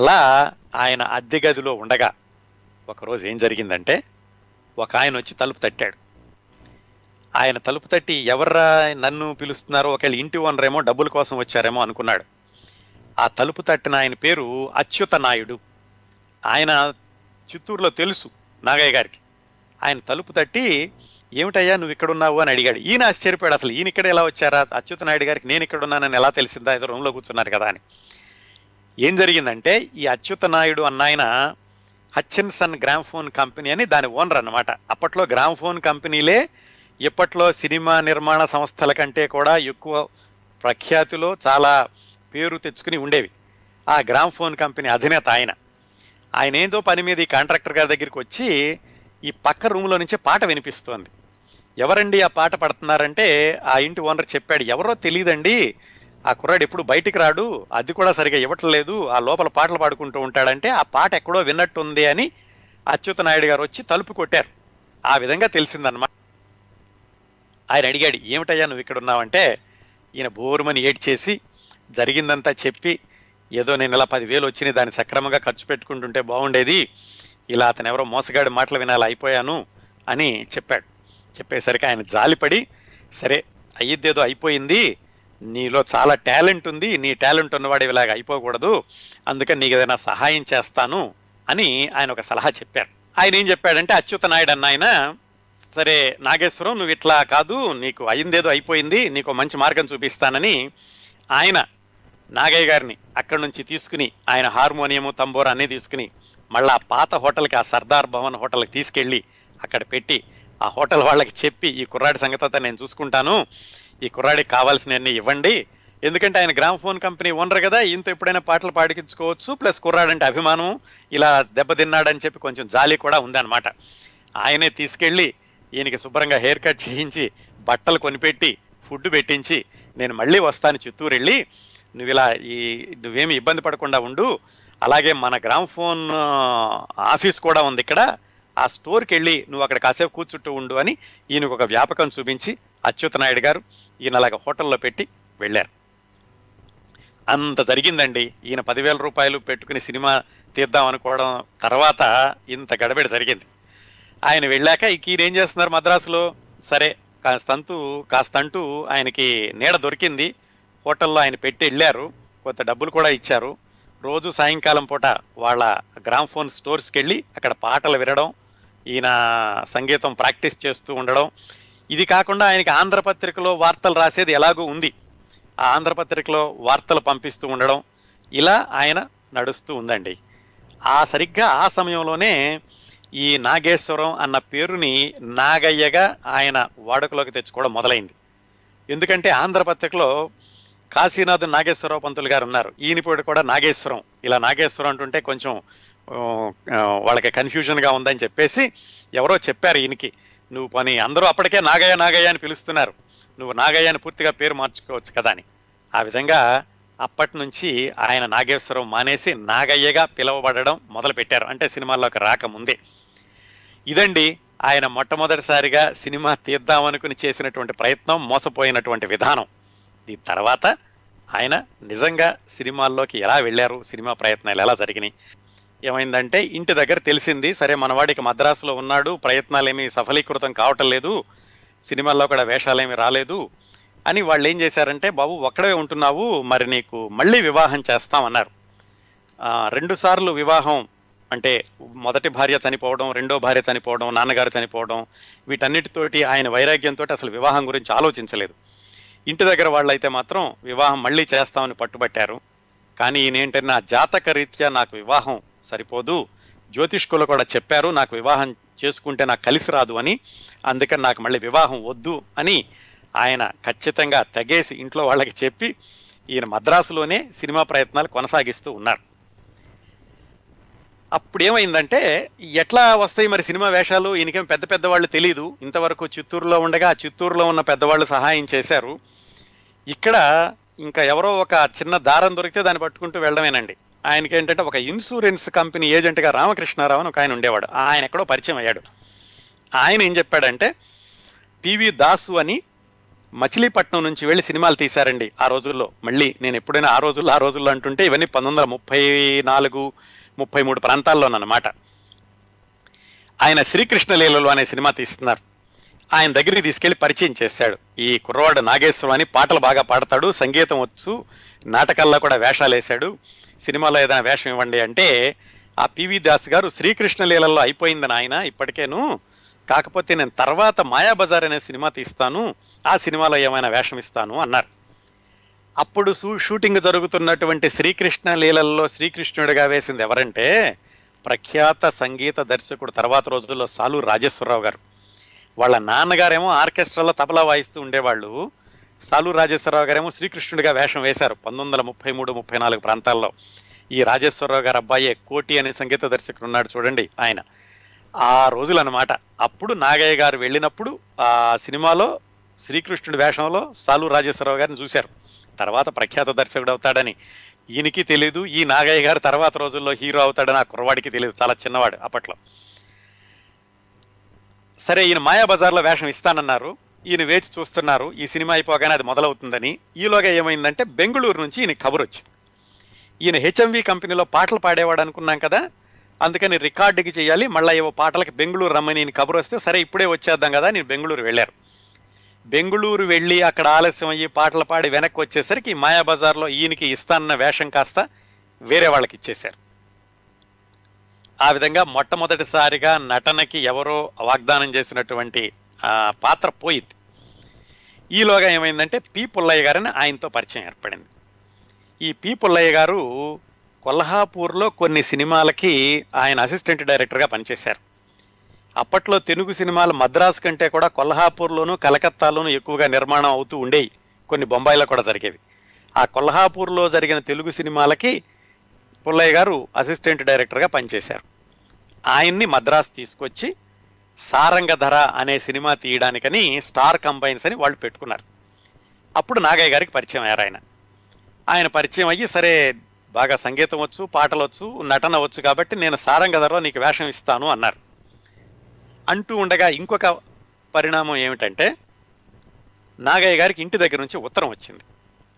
అలా ఆయన అద్దె గదిలో ఉండగా ఒకరోజు ఏం జరిగిందంటే ఒక ఆయన వచ్చి తలుపు తట్టాడు. ఆయన తలుపు తట్టి, ఎవర్రా నన్ను పిలుస్తున్నారో, ఒకవేళ ఇంటి ఓనరేమో డబ్బుల కోసం వచ్చారేమో అనుకున్నాడు. ఆ తలుపు తట్టిన ఆయన పేరు అచ్యుత నాయుడు. ఆయన చిత్తూరులో తెలుసు నాగయ్య గారికి. ఆయన తలుపు తట్టి, ఏమిటయ్యా నువ్వు ఇక్కడున్నావు అని అడిగాడు. ఈయన ఆశ్చర్యపోయాడు, అసలు ఈయన ఇక్కడ ఎలా వచ్చారా, అచ్యుత నాయుడు గారికి నేను ఇక్కడున్నానని ఎలా తెలిసిందా, ఏదో రూమ్లో కూర్చున్నారు కదా అని. ఏం జరిగిందంటే ఈ అచ్యుత నాయుడు అన్నాయన హెచ్ఎం గ్రామ్ఫోన్ కంపెనీ అని దాని ఓనర్ అన్నమాట. అప్పట్లో గ్రామ్ఫోన్ కంపెనీలే ఇప్పట్లో సినిమా నిర్మాణ సంస్థల కంటే కూడా ఎక్కువ ప్రఖ్యాతిలో చాలా పేరు తెచ్చుకుని ఉండేవి. ఆ గ్రామ్ఫోన్ కంపెనీ అధినేత ఆయన. ఆయన ఏందో పని మీద ఈ కాంట్రాక్టర్ గారి దగ్గరికి వచ్చి, ఈ పక్క రూమ్లో నుంచి పాట వినిపిస్తోంది, ఎవరండి ఆ పాట పడుతున్నారంటే ఆ ఇంటి ఓనర్ చెప్పాడు, ఎవరో తెలియదండి, ఆ కుర్రాడు ఎప్పుడు బయటికి రాడు, అది కూడా సరిగా ఇవ్వట్లేదు, ఆ లోపల పాటలు పాడుకుంటూ ఉంటాడంటే ఆ పాట ఎక్కడో విన్నట్టుంది అని అచ్యుత నాయుడు గారు వచ్చి తలుపు కొట్టారు. ఆ విధంగా తెలిసిందన్నమాట. ఆయన అడిగాడు, ఏమిటయ్యా నువ్వు ఇక్కడ ఉన్నావంటే ఈయన బోరుమని ఏడ్చేసి జరిగిందంతా చెప్పి, ఏదో నేను ఇలా 10,000 వచ్చినాయి, దాన్ని సక్రమంగా ఖర్చు పెట్టుకుంటుంటే బాగుండేది, ఇలా అతను ఎవరో మోసగాడి మాటలు వినాలి అయిపోయాను అని చెప్పాడు. చెప్పేసరికి ఆయన జాలిపడి, సరే అయ్యిద్దేదో అయిపోయింది, నీలో చాలా టాలెంట్ ఉంది, నీ టాలెంట్ ఉన్నవాడు ఇలాగ అయిపోకూడదు, అందుకని నీకు ఏదైనా సహాయం చేస్తాను అని ఆయన ఒక సలహా చెప్పాడు. ఆయన ఏం చెప్పాడంటే అచ్యుత నాయుడు అన్న ఆయన, సరే నాగేశ్వరం నువ్వు ఇట్లా కాదు, నీకు అయ్యిందేదో అయిపోయింది, నీకు మంచి మార్గం చూపిస్తానని ఆయన నాగయ్య గారిని అక్కడి నుంచి తీసుకుని ఆయన హార్మోనియము తంబోరా అన్నీ తీసుకుని మళ్ళా పాత హోటల్కి, ఆ సర్దార్ భవన్ హోటల్కి తీసుకెళ్ళి అక్కడ పెట్టి ఆ హోటల్ వాళ్ళకి చెప్పి, ఈ కుర్రాడి సంగతి నేను చూసుకుంటాను, ఈ కుర్రాడికి కావాల్సినవన్నీ ఇవ్వండి, ఎందుకంటే ఆయన గ్రామ్ఫోన్ కంపెనీ ఓనర్ కదా, ఈయనతో ఎప్పుడైనా పాటలు పాడికించుకోవచ్చు, ప్లస్ కుర్రాడంటే అభిమానం, ఇలా దెబ్బతిన్నాడని చెప్పి కొంచెం జాలి కూడా ఉందన్నమాట. ఆయనే తీసుకెళ్ళి ఈయనకి శుభ్రంగా హెయిర్ కట్ చేయించి, బట్టలు కొనిపెట్టి, ఫుడ్ పెట్టించి, నేను మళ్ళీ వస్తాను చిత్తూరు వెళ్ళి, నువ్వు ఇలా నువ్వేమి ఇబ్బంది పడకుండా ఉండు, అలాగే మన గ్రామ్ఫోన్ ఆఫీస్ కూడా ఉంది ఇక్కడ, ఆ స్టోర్కి వెళ్ళి నువ్వు అక్కడ కాసేపు కూర్చుంటూ ఉండు అని ఈయనకు ఒక వ్యాపకం చూపించి అచ్యుత నాయుడు గారు ఈయన అలాగ హోటల్లో పెట్టి వెళ్ళారు. అంత జరిగిందండి. ఈయన 10,000 రూపాయలు పెట్టుకుని సినిమా తీద్దాం అనుకోవడం తర్వాత ఇంత గడబిడ జరిగింది. ఆయన వెళ్ళాక ఇక ఈయన ఏం చేస్తున్నారు మద్రాసులో, సరే కాస్తంటూ ఆయనకి నీడ దొరికింది. హోటల్లో ఆయన పెట్టి వెళ్ళారు, కొంత డబ్బులు కూడా ఇచ్చారు. రోజు సాయంకాలం పూట వాళ్ళ గ్రామ్ఫోన్ స్టోర్స్కి వెళ్ళి అక్కడ పాటలు వినడం, ఈయన సంగీతం ప్రాక్టీస్ చేస్తూ ఉండడం. ఇది కాకుండా ఆయనకి ఆంధ్రపత్రికలో వార్తలు రాసేది ఎలాగూ ఉంది, ఆ ఆంధ్రపత్రికలో వార్తలు పంపిస్తూ ఉండడం, ఇలా ఆయన నడుస్తూ ఉందండి. సరిగ్గా ఆ సమయంలోనే ఈ నాగేశ్వరం అన్న పేరుని నాగయ్యగా ఆయన వాడుకలోకి తెచ్చుకోవడం మొదలైంది. ఎందుకంటే ఆంధ్రపత్రికలో కాశీనాథ్ నాగేశ్వరరావు పంతులు గారు ఉన్నారు, ఈయనపోడు కూడా నాగేశ్వరం, ఇలా నాగేశ్వరం అంటుంటే కొంచెం వాళ్ళకి కన్ఫ్యూజన్గా ఉందని చెప్పేసి ఎవరో చెప్పారు ఈయనకి, నువ్వు పని, అందరూ అప్పటికే నాగయ్య నాగయ్య అని పిలుస్తున్నారు, నువ్వు నాగయ్య అని పూర్తిగా పేరు మార్చుకోవచ్చు కదా అని. ఆ విధంగా అప్పటి నుంచి ఆయన నాగేశ్వరరావు మానేసి నాగయ్యగా పిలువబడడం మొదలుపెట్టారు, అంటే సినిమాల్లోకి రాకముందే. ఇదండి ఆయన మొట్టమొదటిసారిగా సినిమా తీద్దామనుకుని చేసినటువంటి ప్రయత్నం, మోసపోయినటువంటి విధానం. దీని తర్వాత ఆయన నిజంగా సినిమాల్లోకి ఎలా వెళ్ళారు, సినిమా ప్రయత్నాలు ఎలా జరిగినాయి, ఏమైందంటే ఇంటి దగ్గర తెలిసింది, సరే మనవాడికి మద్రాసులో ఉన్నాడు, ప్రయత్నాలేమీ సఫలీకృతం కావటం లేదు, సినిమాల్లో కూడా వేషాలేమీ రాలేదు అని వాళ్ళు ఏం చేశారంటే, బాబు ఒక్కడే ఉంటున్నావు మరి నీకు మళ్ళీ వివాహం చేస్తామన్నారు. 2 సార్లు వివాహం, అంటే మొదటి భార్య చనిపోవడం, రెండో భార్య చనిపోవడం, నాన్నగారు చనిపోవడం, వీటన్నిటితోటి ఆయన వైరాగ్యంతో అసలు వివాహం గురించి ఆలోచించలేదు. ఇంటి దగ్గర వాళ్ళైతే మాత్రం వివాహం మళ్ళీ చేస్తామని పట్టుబట్టారు. కానీ ఈయనేంటే నా జాతక రీత్యా నాకు వివాహం సరిపోదు, జ్యోతిష్కులు కూడా చెప్పారు నాకు వివాహం చేసుకుంటే నాకు కలిసి రాదు అని, అందుకని నాకు మళ్ళీ వివాహం వద్దు అని ఆయన ఖచ్చితంగా తెగేసి ఇంట్లో వాళ్ళకి చెప్పి ఈయన మద్రాసులోనే సినిమా ప్రయత్నాలు కొనసాగిస్తూ ఉన్నారు. అప్పుడు ఏమైందంటే ఎట్లా వస్తాయి మరి సినిమా వేషాలు, ఈయనకేం పెద్ద పెద్దవాళ్ళు తెలీదు, ఇంతవరకు చిత్తూరులో ఉండగా చిత్తూరులో ఉన్న పెద్దవాళ్ళు సహాయం చేశారు. ఇక్కడ ఇంకా ఎవరో ఒక చిన్న దారం దొరికితే దాన్ని పట్టుకుంటూ వెళ్ళడమేనండి. ఆయనకేంటంటే ఒక ఇన్సూరెన్స్ కంపెనీ ఏజెంట్గా రామకృష్ణారావు అని ఒక ఆయన ఉండేవాడు, ఆయన ఎక్కడో పరిచయం అయ్యాడు. ఆయన ఏం చెప్పాడంటే పివి దాసు అని మచిలీపట్నం నుంచి వెళ్ళి సినిమాలు తీశారండి ఆ రోజుల్లో. మళ్ళీ నేను ఎప్పుడైనా ఆ రోజుల్లో అంటుంటే ఇవన్నీ 1934-33 ప్రాంతాల్లోనమాట. ఆయన శ్రీకృష్ణలీలలు అనే సినిమా తీస్తున్నారు, ఆయన దగ్గరికి తీసుకెళ్లి పరిచయం చేశాడు. ఈ కుర్రవాడు నాగేశ్వరం అని పాటలు బాగా పాడతాడు, సంగీతం వచ్చు, నాటకాల్లో కూడా వేషాలు వేశాడు, సినిమాలో ఏదైనా వేషం ఇవ్వండి అంటే ఆ పివి దాస్ గారు శ్రీకృష్ణలీలల్లో అయిపోయిందని ఆయన ఇప్పటికేను, కాకపోతే నేను తర్వాత మాయాబజార్ అనే సినిమా తీస్తాను, ఆ సినిమాలో ఏమైనా వేషం ఇస్తాను అన్నారు. అప్పుడు షూటింగ్ జరుగుతున్నటువంటి శ్రీకృష్ణ లీలల్లో శ్రీకృష్ణుడిగా వేసింది ఎవరంటే ప్రఖ్యాత సంగీత దర్శకుడు తర్వాత రోజుల్లో సాలు రాజేశ్వరరావు గారు. వాళ్ళ నాన్నగారేమో ఆర్కెస్ట్రాలో తబలా వాయిస్తూ ఉండేవాళ్ళు, సాలు రాజేశ్వరరావు గారేమో శ్రీకృష్ణుడిగా వేషం వేశారు 1933-34 ప్రాంతాల్లో. ఈ రాజేశ్వరరావు గారు అబ్బాయే కోటి అనే సంగీత దర్శకుడు ఉన్నాడు చూడండి, ఆయన ఆ రోజులన్నమాట. అప్పుడు నాగయ్య గారు వెళ్ళినప్పుడు ఆ సినిమాలో శ్రీకృష్ణుడి వేషంలో సాలు రాజేశ్వరరావు గారిని చూశారు. తర్వాత ప్రఖ్యాత దర్శకుడు అవుతాడని ఈయనకి తెలియదు, ఈ నాగయ్య గారు తర్వాత రోజుల్లో హీరో అవుతాడని ఆ కుర్రవాడికి తెలియదు, చాలా చిన్నవాడు అప్పట్లో. సరే ఈయన మాయాబజార్లో వేషం ఇస్తానన్నారు, ఈయన వేచి చూస్తున్నారు ఈ సినిమా అయిపోగానే అది మొదలవుతుందని. ఈలోగా ఏమైందంటే బెంగళూరు నుంచి ఈయన కబురు వచ్చింది. ఈయన హెచ్ఎంవి కంపెనీలో పాటలు పాడేవాడు అనుకున్నాం కదా, అందుకని రికార్డుకి చేయాలి, మళ్ళీ ఏవో పాటలకి బెంగళూరు రమ్మని నేను కబురు వస్తే సరే ఇప్పుడే వచ్చేద్దాం కదా నేను బెంగళూరు వెళ్ళారు. బెంగళూరు వెళ్ళి అక్కడ ఆలస్యం అయ్యి పాటలు పాడి వెనక్కి వచ్చేసరికి మాయాబజార్లో ఈయనకి ఇస్తానన్న వేషం కాస్త వేరే వాళ్ళకి ఇచ్చేశారు. ఆ విధంగా మొట్టమొదటిసారిగా నటనకి ఎవరో వాగ్దానం చేసినటువంటి పాత్ర పోయింది. ఈలోగా ఏమైందంటే పీ పుల్లయ్య గారని ఆయనతో పరిచయం ఏర్పడింది. ఈ పీ పుల్లయ్య గారు కొల్హాపూర్లో కొన్ని సినిమాలకి ఆయన అసిస్టెంట్ డైరెక్టర్గా పనిచేశారు. అప్పట్లో తెలుగు సినిమాలు మద్రాసు కంటే కూడా కొల్హాపూర్లోనూ కలకత్తాలోనూ ఎక్కువగా నిర్మాణం అవుతూ ఉండేవి, కొన్ని బొంబాయిలో కూడా జరిగేవి. ఆ కొల్హాపూర్లో జరిగిన తెలుగు సినిమాలకి పుల్లయ్య గారు అసిస్టెంట్ డైరెక్టర్గా పనిచేశారు. ఆయన్ని మద్రాసు తీసుకొచ్చి సారంగధర అనే సినిమా తీయడానికని స్టార్ కంబైన్స్ అని వాళ్ళు పెట్టుకున్నారు. అప్పుడు నాగయ్య గారికి పరిచయం అయ్యారు ఆయన. ఆయన పరిచయం అయ్యి సరే బాగా సంగీతం వచ్చు, పాటలు వచ్చు, నటన వచ్చు కాబట్టి నేను సారంగధరలో నీకు వేషం ఇస్తాను అన్నారు. అంటూ ఉండగా ఇంకొక పరిణామం ఏమిటంటే నాగయ్య గారికి ఇంటి దగ్గర నుంచి ఉత్తరం వచ్చింది,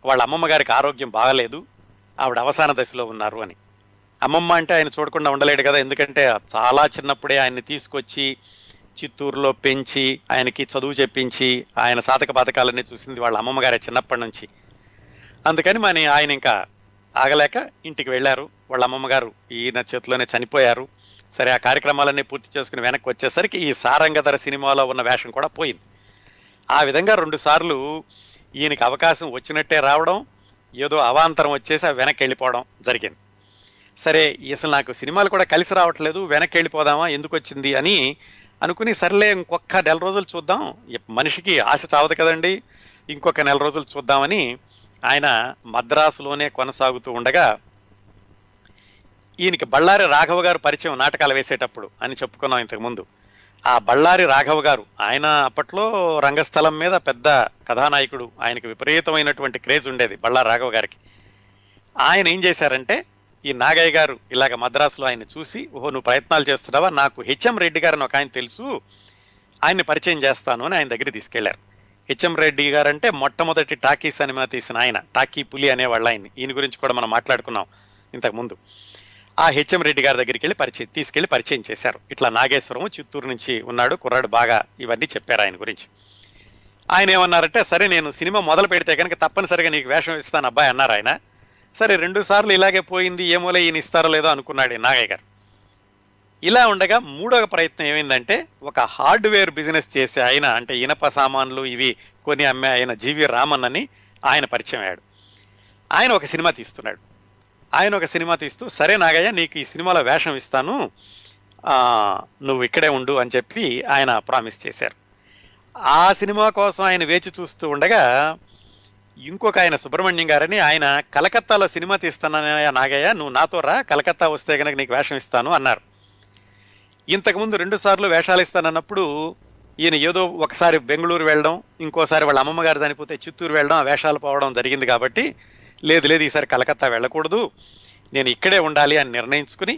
వాళ్ళ అమ్మమ్మ గారికి ఆరోగ్యం బాగలేదు, ఆవిడ అవసాన దశలో ఉన్నారు అని. అమ్మమ్మ అంటే ఆయన చూడకుండా ఉండలేడు కదా, ఎందుకంటే చాలా చిన్నప్పుడే ఆయన్ని తీసుకొచ్చి చిత్తూరులో పెంచి ఆయనకి చదువు చెప్పించి ఆయన సాధక బాధకాలన్నీ చూసింది వాళ్ళ అమ్మమ్మ గారే చిన్నప్పటి నుంచి. అందుకని మరి ఆయన ఇంకా ఆగలేక ఇంటికి వెళ్ళారు, వాళ్ళ అమ్మమ్మగారు ఈయన చేతిలోనే చనిపోయారు. సరే ఆ కార్యక్రమాలన్నీ పూర్తి చేసుకుని వెనక్కి వచ్చేసరికి ఈ సారంగధర సినిమాలో ఉన్న వేషం కూడా పోయింది. ఆ విధంగా 2 సార్లు ఈయనకి అవకాశం వచ్చినట్టే రావడం, ఏదో అవాంతరం వచ్చేసి వెనక్కి వెళ్ళిపోవడం జరిగింది. సరే అసలు నాకు సినిమాలు కూడా కలిసి రావట్లేదు, వెనక్కి వెళ్ళిపోదామా ఎందుకు వచ్చింది అని అనుకుని సర్లే ఇంకొక 4 రోజులు చూద్దాం, మనిషికి ఆశ చావదు కదండి, ఇంకొక 4 రోజులు చూద్దామని ఆయన మద్రాసులోనే కొనసాగుతూ ఉండగా ఈయనకి బళ్ళారి రాఘవ గారు పరిచయం నాటకాలు వేసేటప్పుడు అని చెప్పుకున్నాం ఇంతకుముందు. ఆ బళ్ళారి రాఘవ గారు, ఆయన అప్పట్లో రంగస్థలం మీద పెద్ద కథానాయకుడు, ఆయనకి విపరీతమైనటువంటి క్రేజ్ ఉండేది బళ్ళారి రాఘవ గారికి. ఆయన ఏం చేశారంటే, ఈ నాగయ్య గారు ఇలాగ మద్రాసులో ఆయన చూసి, ఓహో నువ్వు ప్రయత్నాలు చేస్తున్నావా, నాకు హెచ్ఎం రెడ్డి గారిని ఒక ఆయన తెలుసు, ఆయన్ని పరిచయం చేస్తాను అని ఆయన దగ్గర తీసుకెళ్లారు. హెచ్ఎం రెడ్డి గారు అంటే మొట్టమొదటి టాకీ సినిమా తీసిన ఆయన, టాకీ పులి అనేవాళ్ళు ఆయన్ని. ఈయన గురించి కూడా మనం మాట్లాడుకున్నాం ఇంతకుముందు. ఆ హెచ్ఎం రెడ్డి గారి దగ్గరికి వెళ్ళి తీసుకెళ్లి పరిచయం చేశారు. ఇట్లా నాగేశ్వరం చిత్తూరు నుంచి ఉన్నాడు కుర్రాడు, బాగా ఇవన్నీ చెప్పారు ఆయన గురించి. ఆయన ఏమన్నారంటే, సరే నేను సినిమా మొదలు పెడితే కనుక తప్పనిసరిగా నీకు వేషం ఇస్తాను అబ్బాయి అన్నారు ఆయన. సరే 2 సార్లు ఇలాగే పోయింది, ఏమోలే ఈయన ఇస్తారో లేదో అనుకున్నాడు నాగయ్య గారు. ఇలా ఉండగా 3వ ప్రయత్నం ఏమైందంటే, ఒక హార్డ్వేర్ బిజినెస్ చేసే ఆయన, అంటే ఇనప సామాన్లు ఇవి కొని అమ్మే ఆయన జీవి రామన్ అని ఆయన పరిచయం అయ్యాడు. ఆయన ఒక సినిమా తీస్తున్నాడు. ఆయన ఒక సినిమా తీస్తూ, సరే నాగయ్య నీకు ఈ సినిమాలో వేషం ఇస్తాను, నువ్వు ఇక్కడే ఉండు అని చెప్పి ఆయన ప్రామిస్ చేశారు. ఆ సినిమా కోసం ఆయన వేచి చూస్తూ ఉండగా ఇంకొక ఆయన సుబ్రహ్మణ్యం గారని, ఆయన కలకత్తాలో సినిమా తీస్తానన్నయ్య నాగయ్య, నువ్వు నాతో రా, కలకత్తా వస్తే కనుక నీకు వేషం ఇస్తాను అన్నారు. ఇంతకుముందు 2 సార్లు వేషాలు ఇస్తానన్నప్పుడు ఈయన ఏదో ఒకసారి బెంగళూరు వెళ్ళడం, ఇంకోసారి వాళ్ళ అమ్మమ్మగారు చనిపోతే చిత్తూరు వెళ్ళడం, ఆ వేషాలు పోవడం జరిగింది. కాబట్టి లేదు లేదు ఈసారి కలకత్తా వెళ్ళకూడదు, నేను ఇక్కడే ఉండాలి అని నిర్ణయించుకుని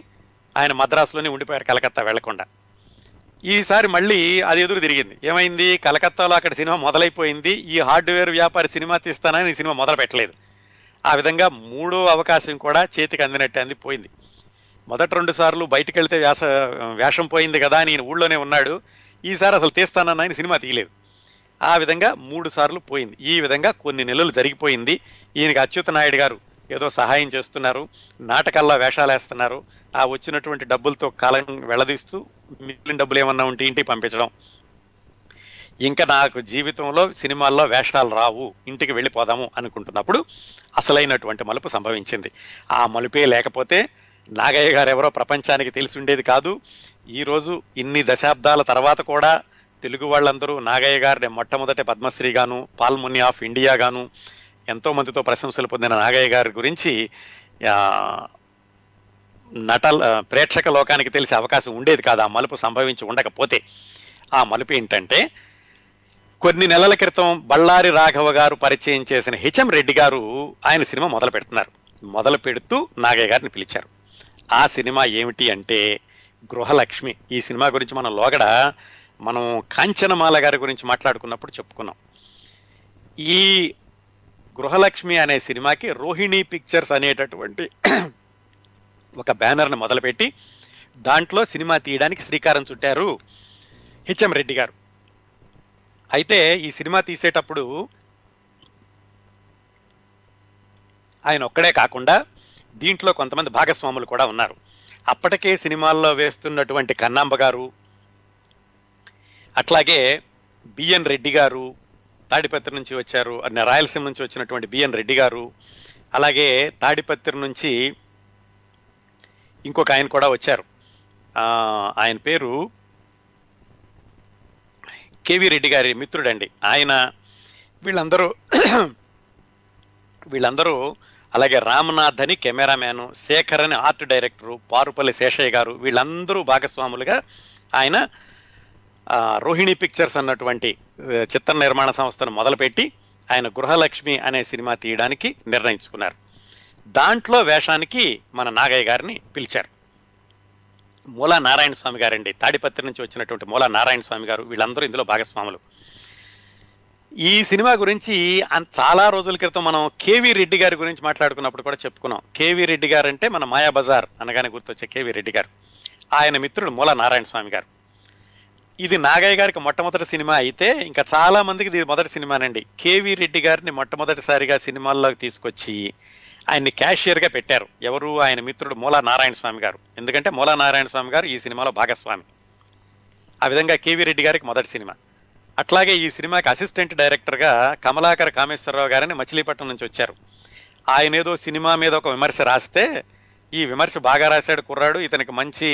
ఆయన మద్రాసులోనే ఉండిపోయారు, కలకత్తా వెళ్లకుండా. ఈసారి మళ్ళీ అది ఎదురు తిరిగింది. ఏమైంది, కలకత్తాలో అక్కడ సినిమా మొదలైపోయింది, ఈ హార్డ్వేర్ వ్యాపారి సినిమా తీస్తానని సినిమా మొదలు పెట్టలేదు. ఆ విధంగా 3వ అవకాశం కూడా చేతికి అందినట్టు అందిపోయింది. మొదటి 2 సార్లు బయటకు వెళితే వేషం పోయింది కదా అని ఈయన ఊళ్ళోనే ఉన్నాడు. ఈసారి అసలు తీస్తానన్న ఆయన సినిమా తీయలేదు. ఆ విధంగా 3 సార్లు పోయింది. ఈ విధంగా కొన్ని నెలలు జరిగిపోయింది. ఈయనకి అచ్యుత నాయుడు గారు ఏదో సహాయం చేస్తున్నారు, నాటకాల్లో వేషాలు వేస్తున్నారు, ఆ వచ్చినటువంటి డబ్బులతో కాలం వెళ్ళదీస్తూ మిగిలిన డబ్బులు ఏమన్నా ఉంటే ఇంటికి పంపించడం. ఇంకా నాకు జీవితంలో సినిమాల్లో వేషాలు రావు, ఇంటికి వెళ్ళిపోదాము అనుకుంటున్నప్పుడు అసలైనటువంటి మలుపు సంభవించింది. ఆ మలుపే లేకపోతే నాగయ్య గారు ఎవరో ప్రపంచానికి తెలిసి ఉండేది కాదు. ఈరోజు ఇన్ని దశాబ్దాల తర్వాత కూడా తెలుగు వాళ్ళందరూ నాగయ్య గారిని మొట్టమొదటి పద్మశ్రీ గాను, పాల్మొని ఆఫ్ ఇండియా గాను ఎంతో మందితో ప్రశంసలు పొందిన నాగయ్య గారి గురించి ప్రేక్షక లోకానికి తెలిసే అవకాశం ఉండేది కాదు, ఆ మలుపు సంభవించి ఉండకపోతే. ఆ మలుపు ఏంటంటే, కొన్ని నెలల క్రితం బళ్ళారి రాఘవ గారు పరిచయం చేసిన హెచ్ఎం రెడ్డి గారు ఆయన సినిమా మొదలు పెడుతున్నారు. మొదలు పెడుతూ నాగయ్య గారిని పిలిచారు. ఆ సినిమా ఏమిటి అంటే గృహలక్ష్మి. ఈ సినిమా గురించి మనం లోగడ మనం కాంచనమాల గారి గురించి మాట్లాడుకున్నప్పుడు చెప్పుకున్నాం. ఈ గృహలక్ష్మి అనే సినిమాకి రోహిణి పిక్చర్స్ అనేటటువంటి ఒక బ్యానర్ని మొదలుపెట్టి దాంట్లో సినిమా తీయడానికి శ్రీకారం చుట్టారు హెచ్ఎం రెడ్డి గారు. అయితే ఈ సినిమా తీసేటప్పుడు ఆయన ఒక్కడే కాకుండా దీంట్లో కొంతమంది భాగస్వాములు కూడా ఉన్నారు. అప్పటికే సినిమాల్లో వేస్తున్నటువంటి కన్నాంబ గారు, అట్లాగే బిఎన్ రెడ్డి గారు, తాడిపత్రి నుంచి వచ్చారు, రాయలసీమ నుంచి వచ్చినటువంటి బిఎన్ రెడ్డి గారు, అలాగే తాడిపత్రి నుంచి ఇంకొక ఆయన కూడా వచ్చారు, ఆయన పేరు కేవీ రెడ్డి గారి మిత్రుడండి ఆయన. వీళ్ళందరూ అలాగే రామ్నాథ్ అని కెమెరామ్యాను, శేఖర్ అని ఆర్ట్ డైరెక్టరు, పారుపల్లి శేషయ్య గారు, వీళ్ళందరూ భాగస్వాములుగా ఆయన రోహిణి పిక్చర్స్ అన్నటువంటి చిత్ర నిర్మాణ సంస్థను మొదలుపెట్టి ఆయన గృహలక్ష్మి అనే సినిమా తీయడానికి నిర్ణయించుకున్నారు. దాంట్లో వేషానికి మన నాగయ్య గారిని పిలిచారు. మూలా నారాయణ స్వామి గారండి, తాడిపత్రి నుంచి వచ్చినటువంటి మూలా నారాయణ స్వామి గారు, వీళ్ళందరూ ఇందులో భాగస్వాములు. ఈ సినిమా గురించి చాలా రోజుల క్రితం మనం కేవీ రెడ్డి గారి గురించి మాట్లాడుకున్నప్పుడు కూడా చెప్పుకున్నాం. కేవీ రెడ్డి గారు అంటే మన మాయాబజార్ అనగానే గుర్తొచ్చే కేవీ రెడ్డి గారు, ఆయన మిత్రుడు మూలా నారాయణ స్వామి గారు. ఇది నాగయ్య గారికి మొట్టమొదటి సినిమా అయితే ఇంకా చాలా మందికి ఇది మొదటి సినిమానండి. కేవీ రెడ్డి గారిని మొట్టమొదటిసారిగా సినిమాల్లోకి తీసుకొచ్చి ఆయన్ని క్యాషియర్గా పెట్టారు. ఎవరు, ఆయన మిత్రుడు మూలా నారాయణ స్వామి గారు. ఎందుకంటే మూలా నారాయణ స్వామి గారు ఈ సినిమాలో భాగస్వామి. ఆ విధంగా కేవీ రెడ్డి గారికి మొదటి సినిమా. అట్లాగే ఈ సినిమాకి అసిస్టెంట్ డైరెక్టర్గా కమలాకర కామేశ్వరరావు గారని మచిలీపట్నం నుంచి వచ్చారు. ఆయన ఏదో సినిమా మీద ఒక విమర్శ రాస్తే, ఈ విమర్శ బాగా రాశాడు కుర్రాడు, ఇతనికి మంచి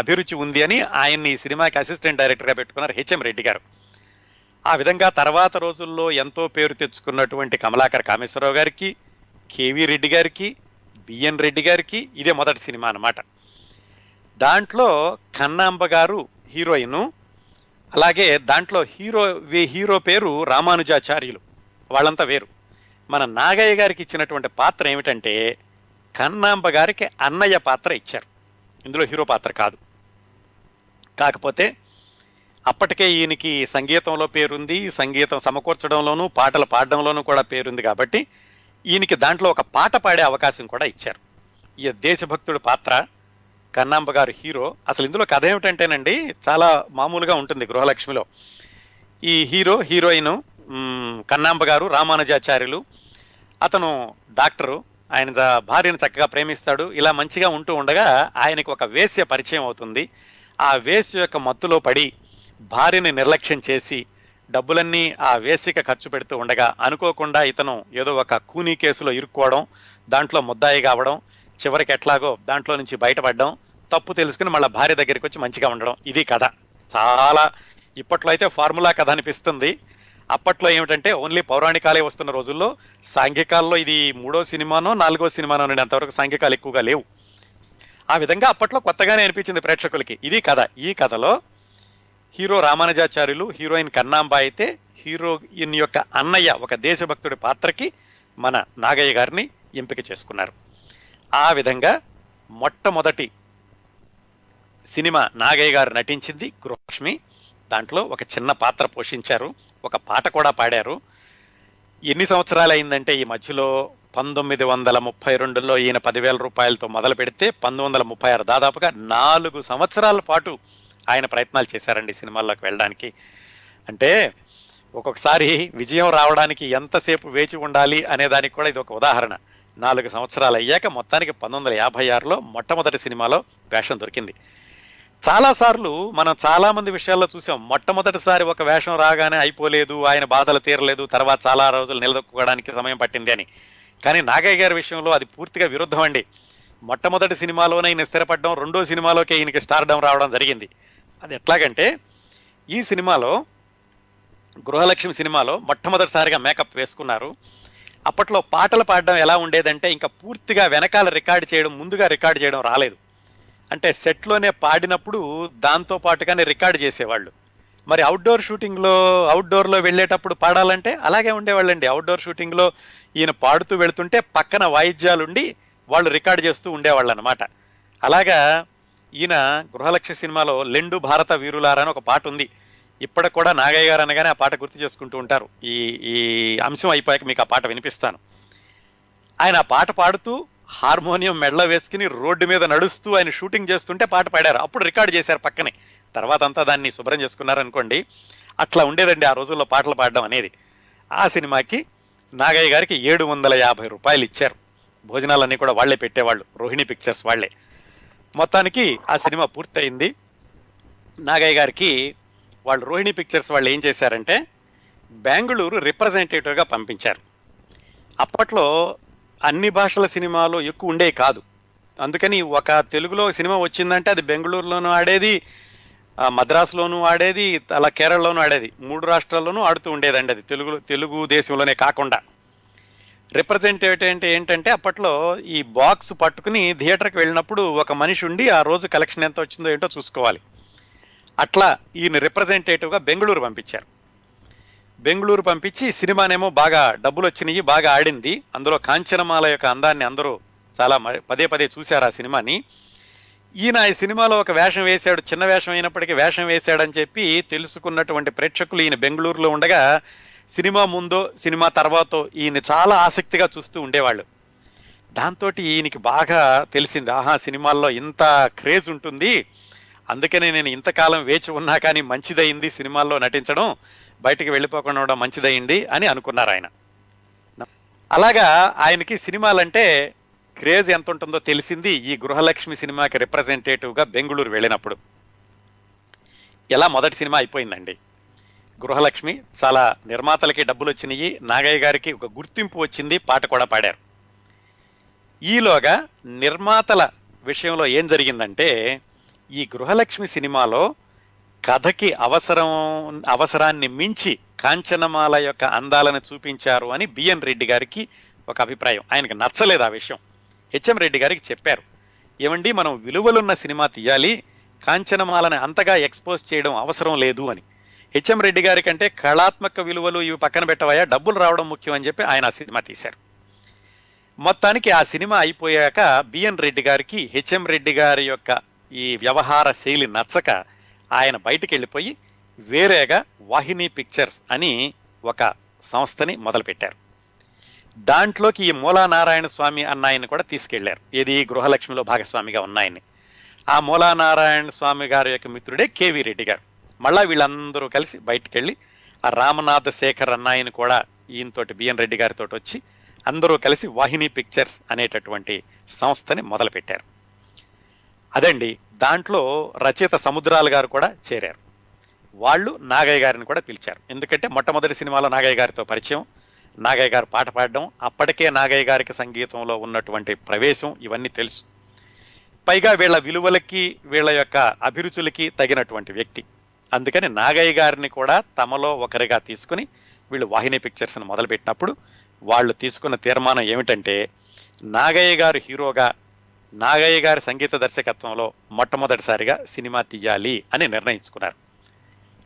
అభిరుచి ఉంది అని ఆయన్ని ఈ సినిమాకి అసిస్టెంట్ డైరెక్టర్గా పెట్టుకున్నారు హెచ్ఎం రెడ్డి గారు. ఆ విధంగా తర్వాత రోజుల్లో ఎంతో పేరు తెచ్చుకున్నటువంటి కమలాకర కామేశ్వరరావు గారికి, కేవీ రెడ్డి గారికి, బిఎన్ రెడ్డి గారికి ఇదే మొదటి సినిమా అన్నమాట. దాంట్లో కన్నాంబ గారు హీరోయిన్. అలాగే దాంట్లో హీరో పేరు రామానుజాచార్యులు, వాళ్ళంతా వేరు. మన నాగయ్య గారికి ఇచ్చినటువంటి పాత్ర ఏమిటంటే కన్నాంబ గారికి అన్నయ్య పాత్ర ఇచ్చారు, ఇందులో హీరో పాత్ర కాదు. కాకపోతే అప్పటికే ఈయనకి సంగీతంలో పేరుంది, సంగీతం సమకూర్చడంలోనూ పాటలు పాడడంలోనూ కూడా పేరుంది కాబట్టి ఈయనకి దాంట్లో ఒక పాట పాడే అవకాశం కూడా ఇచ్చారు. ఈ దేశభక్తుడి పాత్ర కన్నాంబ గారు హీరో. అసలు ఇందులో కథ ఏమిటంటేనండి, చాలా మామూలుగా ఉంటుంది. గృహలక్ష్మిలో ఈ హీరో హీరోయిన్ కన్నాంబ గారు రామానుజాచార్యులు, అతను డాక్టరు, ఆయన భార్యను చక్కగా ప్రేమిస్తాడు. ఇలా మంచిగా ఉంటూ ఉండగా ఆయనకు ఒక వేశ్య పరిచయం అవుతుంది. ఆ వేశ్య యొక్క మత్తులో పడి భార్యని నిర్లక్ష్యం చేసి డబ్బులన్నీ ఆ వేశ్యకి ఖర్చు పెడుతూ ఉండగా అనుకోకుండా ఇతను ఏదో ఒక కూనీ కేసులో ఇరుక్కోవడం, దాంట్లో ముద్దాయి కావడం, చివరికి ఎట్లాగో దాంట్లో నుంచి బయటపడడం, తప్పు తెలుసుకుని మళ్ళీ భార్య దగ్గరికి వచ్చి మంచిగా ఉండడం. ఇది కథ. చాలా ఇప్పట్లో అయితే ఫార్ములా కథ అనిపిస్తుంది. అప్పట్లో ఏమిటంటే ఓన్లీ పౌరాణికాలే వస్తున్న రోజుల్లో సాంఘికాల్లో ఇది 3వ సినిమానో 4వ సినిమానో అండి, అంతవరకు సాంఘికాలు ఎక్కువగా లేవు. ఆ విధంగా అప్పట్లో కొత్తగానే అనిపించింది ప్రేక్షకులకి. ఇది కథ. ఈ కథలో హీరో రామానుజాచార్యులు, హీరోయిన్ కన్నాంబ అయితే హీరోయిన్ యొక్క అన్నయ్య ఒక దేశభక్తుడి పాత్రకి మన నాగయ్య గారిని ఎంపిక చేసుకున్నారు. ఆ విధంగా మొట్టమొదటి సినిమా నాగయ్య గారు నటించింది గృహలక్ష్మి. దాంట్లో ఒక చిన్న పాత్ర పోషించారు, ఒక పాట కూడా పాడారు. ఎన్ని సంవత్సరాలు అయిందంటే ఈ మధ్యలో 1932లో ఈయన 10,000 రూపాయలతో మొదలు పెడితే 1936 దాదాపుగా 4 సంవత్సరాల పాటు ఆయన ప్రయత్నాలు చేశారండి సినిమాల్లోకి వెళ్ళడానికి. అంటే ఒక్కొక్కసారి విజయం రావడానికి ఎంతసేపు వేచి ఉండాలి అనే దానికి కూడా ఇది ఒక ఉదాహరణ. 4 సంవత్సరాలు అయ్యాక మొత్తానికి 1956లో మొట్టమొదటి సినిమాలో వేషం దొరికింది. చాలాసార్లు మనం చాలామంది విషయాల్లో చూసాం, మొట్టమొదటిసారి ఒక వేషం రాగానే అయిపోలేదు, ఆయన బాధలు తీరలేదు, తర్వాత చాలా రోజులు నిలదొక్కుకోవడానికి సమయం పట్టింది అని. కానీ నాగయ్య గారి విషయంలో అది పూర్తిగా విరుద్ధం అండి. మొట్టమొదటి సినిమాలోనే ఈయన స్థిరపడడం, 2వ సినిమాలోకే ఈయనకి స్టార్డం రావడం జరిగింది. అది ఎట్లాగంటే ఈ సినిమాలో గృహలక్ష్మి సినిమాలో మొట్టమొదటిసారిగా మేకప్ వేసుకున్నారు. అప్పట్లో పాటలు పాడడం ఎలా ఉండేదంటే ఇంకా పూర్తిగా వెనకాల రికార్డు చేయడం, ముందుగా రికార్డు చేయడం రాలేదు. అంటే సెట్లోనే పాడినప్పుడు దాంతో పాటుగానే రికార్డు చేసేవాళ్ళు. మరి అవుట్డోర్ షూటింగ్లో అవుట్డోర్లో వెళ్ళేటప్పుడు పాడాలంటే అలాగే ఉండేవాళ్ళండి. అవుట్డోర్ షూటింగ్లో ఈయన పాడుతూ వెళుతుంటే పక్కన వాయిద్యాలుండి వాళ్ళు రికార్డు చేస్తూ ఉండేవాళ్ళు అనమాట. అలాగా ఈయన గృహలక్ష్మి సినిమాలో లెండు భారత వీరులారని ఒక పాట ఉంది. ఇప్పటికి కూడా నాగయ్య గారు అనగానే ఆ పాట గుర్తు చేసుకుంటూ ఉంటారు. ఈ అంశం అయిపోయాక మీకు ఆ పాట వినిపిస్తాను. ఆయన ఆ పాట పాడుతూ హార్మోనియం మెడలో వేసుకుని రోడ్డు మీద నడుస్తూ ఆయన షూటింగ్ చేస్తుంటే పాట పాడారు. అప్పుడు రికార్డు చేశారు పక్కనే, తర్వాత అంతా దాన్ని శుభ్రం చేసుకున్నారనుకోండి. అట్లా ఉండేదండి ఆ రోజుల్లో పాటలు పాడడం అనేది. ఆ సినిమాకి నాగయ్య గారికి 750 రూపాయలు ఇచ్చారు. భోజనాలన్నీ కూడా వాళ్లే పెట్టేవాళ్ళు, రోహిణి పిక్చర్స్ వాళ్లే. మొత్తానికి ఆ సినిమా పూర్తయింది. నాగయ్య గారికి వాళ్ళు రోహిణి పిక్చర్స్ వాళ్ళు ఏం చేశారంటే బెంగళూరు రిప్రజెంటేటివ్గా పంపించారు. అప్పట్లో అన్ని భాషల సినిమాలు ఎక్కువ ఉండేవి కాదు. అందుకని ఒక తెలుగులో సినిమా వచ్చిందంటే అది బెంగళూరులోనూ ఆడేది, మద్రాసులోనూ ఆడేది, అలా కేరళలోనూ ఆడేది. 3 రాష్ట్రాల్లోనూ ఆడుతూ ఉండేదండి అది. తెలుగు దేశంలోనే కాకుండా రిప్రజెంటేటివ్ అంటే ఏంటంటే అప్పట్లో ఈ బాక్స్ పట్టుకుని థియేటర్కి వెళ్ళినప్పుడు ఒక మనిషి ఉండి ఆ రోజు కలెక్షన్ ఎంత వచ్చిందో ఏంటో చూసుకోవాలి. అట్లా ఈయన రిప్రజెంటేటివ్గా బెంగళూరు పంపించారు. బెంగళూరు పంపించి సినిమానేమో బాగా డబ్బులు వచ్చినాయి, బాగా ఆడింది. అందులో కాంచనమాల యొక్క అందాన్ని అందరూ చాలా పదే చూశారు ఆ సినిమాని. ఈయన ఈ సినిమాలో ఒక వేషం వేశాడు, చిన్న వేషం అయినప్పటికీ వేషం వేశాడని చెప్పి తెలుసుకున్నటువంటి ప్రేక్షకులు ఈయన బెంగళూరులో ఉండగా సినిమా ముందో సినిమా తర్వాతో ఈయన చాలా ఆసక్తిగా చూస్తూ ఉండేవాళ్ళు. దాంతో ఈయనకి బాగా తెలిసింది, ఆహా సినిమాల్లో ఇంత క్రేజ్ ఉంటుంది, అందుకనే నేను ఇంతకాలం వేచి ఉన్నా కానీ మంచిదయింది సినిమాల్లో నటించడం, బయటికి వెళ్ళిపోకుండా ఉండడం మంచిదయ్యింది అని అనుకున్నారు ఆయన. అలాగా ఆయనకి సినిమాలంటే క్రేజ్ ఎంత ఉంటుందో తెలిసింది ఈ గృహలక్ష్మి సినిమాకి రిప్రజెంటేటివ్గా బెంగళూరు వెళ్ళినప్పుడు. ఎలా మొదటి సినిమా అయిపోయిందండి గృహలక్ష్మి. చాలా నిర్మాతలకి డబ్బులు వచ్చినాయి, నాగయ్య గారికి ఒక గుర్తింపు వచ్చింది, పాట కూడా పాడారు. ఈలోగా నిర్మాతల విషయంలో ఏం జరిగిందంటే ఈ గృహలక్ష్మి సినిమాలో కథకి అవసరాన్ని మించి కాంచనమాల యొక్క అందాలను చూపించారు అని బిఎన్ రెడ్డి గారికి ఒక అభిప్రాయం. ఆయనకు నచ్చలేదు ఆ విషయం. హెచ్ఎం రెడ్డి గారికి చెప్పారు, ఏమండి మనం విలువలున్న సినిమా తీయాలి, కాంచనమాలని అంతగా ఎక్స్పోజ్ చేయడం అవసరం లేదు అని. హెచ్ఎం రెడ్డి గారి కంటే కళాత్మక విలువలు ఇవి పక్కన పెట్టవయ్యా, డబ్బులు రావడం ముఖ్యం అని చెప్పి ఆయన ఆ సినిమా తీశారు. మొత్తానికి ఆ సినిమా అయిపోయాక బిఎన్ రెడ్డి గారికి హెచ్ఎం రెడ్డి గారి యొక్క ఈ వ్యవహార శైలి నచ్చక ఆయన బయటికి వెళ్ళిపోయి వేరేగా వాహిని పిక్చర్స్ అని ఒక సంస్థని మొదలుపెట్టారు. దాంట్లోకి ఈ మూలా నారాయణ స్వామి అన్న ఆయన్ని కూడా తీసుకెళ్లారు. ఇది గృహలక్ష్మిలో భాగస్వామిగా ఉన్నాయని. ఆ మూలా నారాయణ స్వామి గారి యొక్క మిత్రుడే కేవీ రెడ్డి గారు. మళ్ళీ వీళ్ళందరూ కలిసి బయటికి వెళ్ళి ఆ రామనాథ్ శేఖర్ అన్న ఆయన కూడా ఈయనతోటి బిఎన్ రెడ్డి గారితో వచ్చి అందరూ కలిసి వాహిని పిక్చర్స్ అనేటటువంటి సంస్థని మొదలుపెట్టారు. అదండి, దాంట్లో రచయిత సముద్రాల గారు కూడా చేరారు. వాళ్ళు నాగయ్య గారిని కూడా పిలిచారు. ఎందుకంటే మొట్టమొదటి సినిమాలో నాగయ్య గారితో పరిచయం, నాగయ్య గారు పాట పాడడం, అప్పటికే నాగయ్య గారికి సంగీతంలో ఉన్నటువంటి ప్రవేశం ఇవన్నీ తెలుసు. పైగా వీళ్ళ విలువలకి వీళ్ళ యొక్క అభిరుచులకి తగినటువంటి వ్యక్తి. అందుకని నాగయ్య గారిని కూడా తమలో ఒకరిగా తీసుకుని వీళ్ళు వాహిని పిక్చర్స్ని మొదలుపెట్టినప్పుడు వాళ్ళు తీసుకున్న తీర్మానం ఏమిటంటే, నాగయ్య గారు హీరోగా నాగయ్య గారి సంగీత దర్శకత్వంలో మొట్టమొదటిసారిగా సినిమా తీయాలి అని నిర్ణయించుకున్నారు.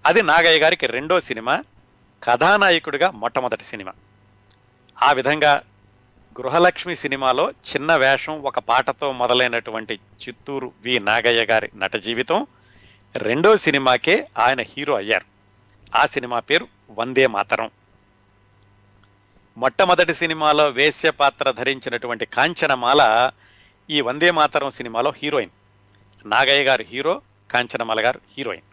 అది నాగయ్య గారికి రెండో సినిమా, కథానాయకుడిగా మొట్టమొదటి సినిమా. ఆ విధంగా గృహలక్ష్మి సినిమాలో చిన్న వేషం ఒక పాటతో మొదలైనటువంటి చిత్తూరు వి నాగయ్య గారి నట జీవితం రెండో సినిమాకే ఆయన హీరో అయ్యారు. ఆ సినిమా పేరు వందే మాతరం. మొట్టమొదటి సినిమాలో వేశ్య పాత్ర ధరించినటువంటి కాంచనమాల ఈ వందే మాతరం సినిమాలో హీరోయిన్. నాగయ్య గారు హీరో, కాంచనమాల గారు హీరోయిన్.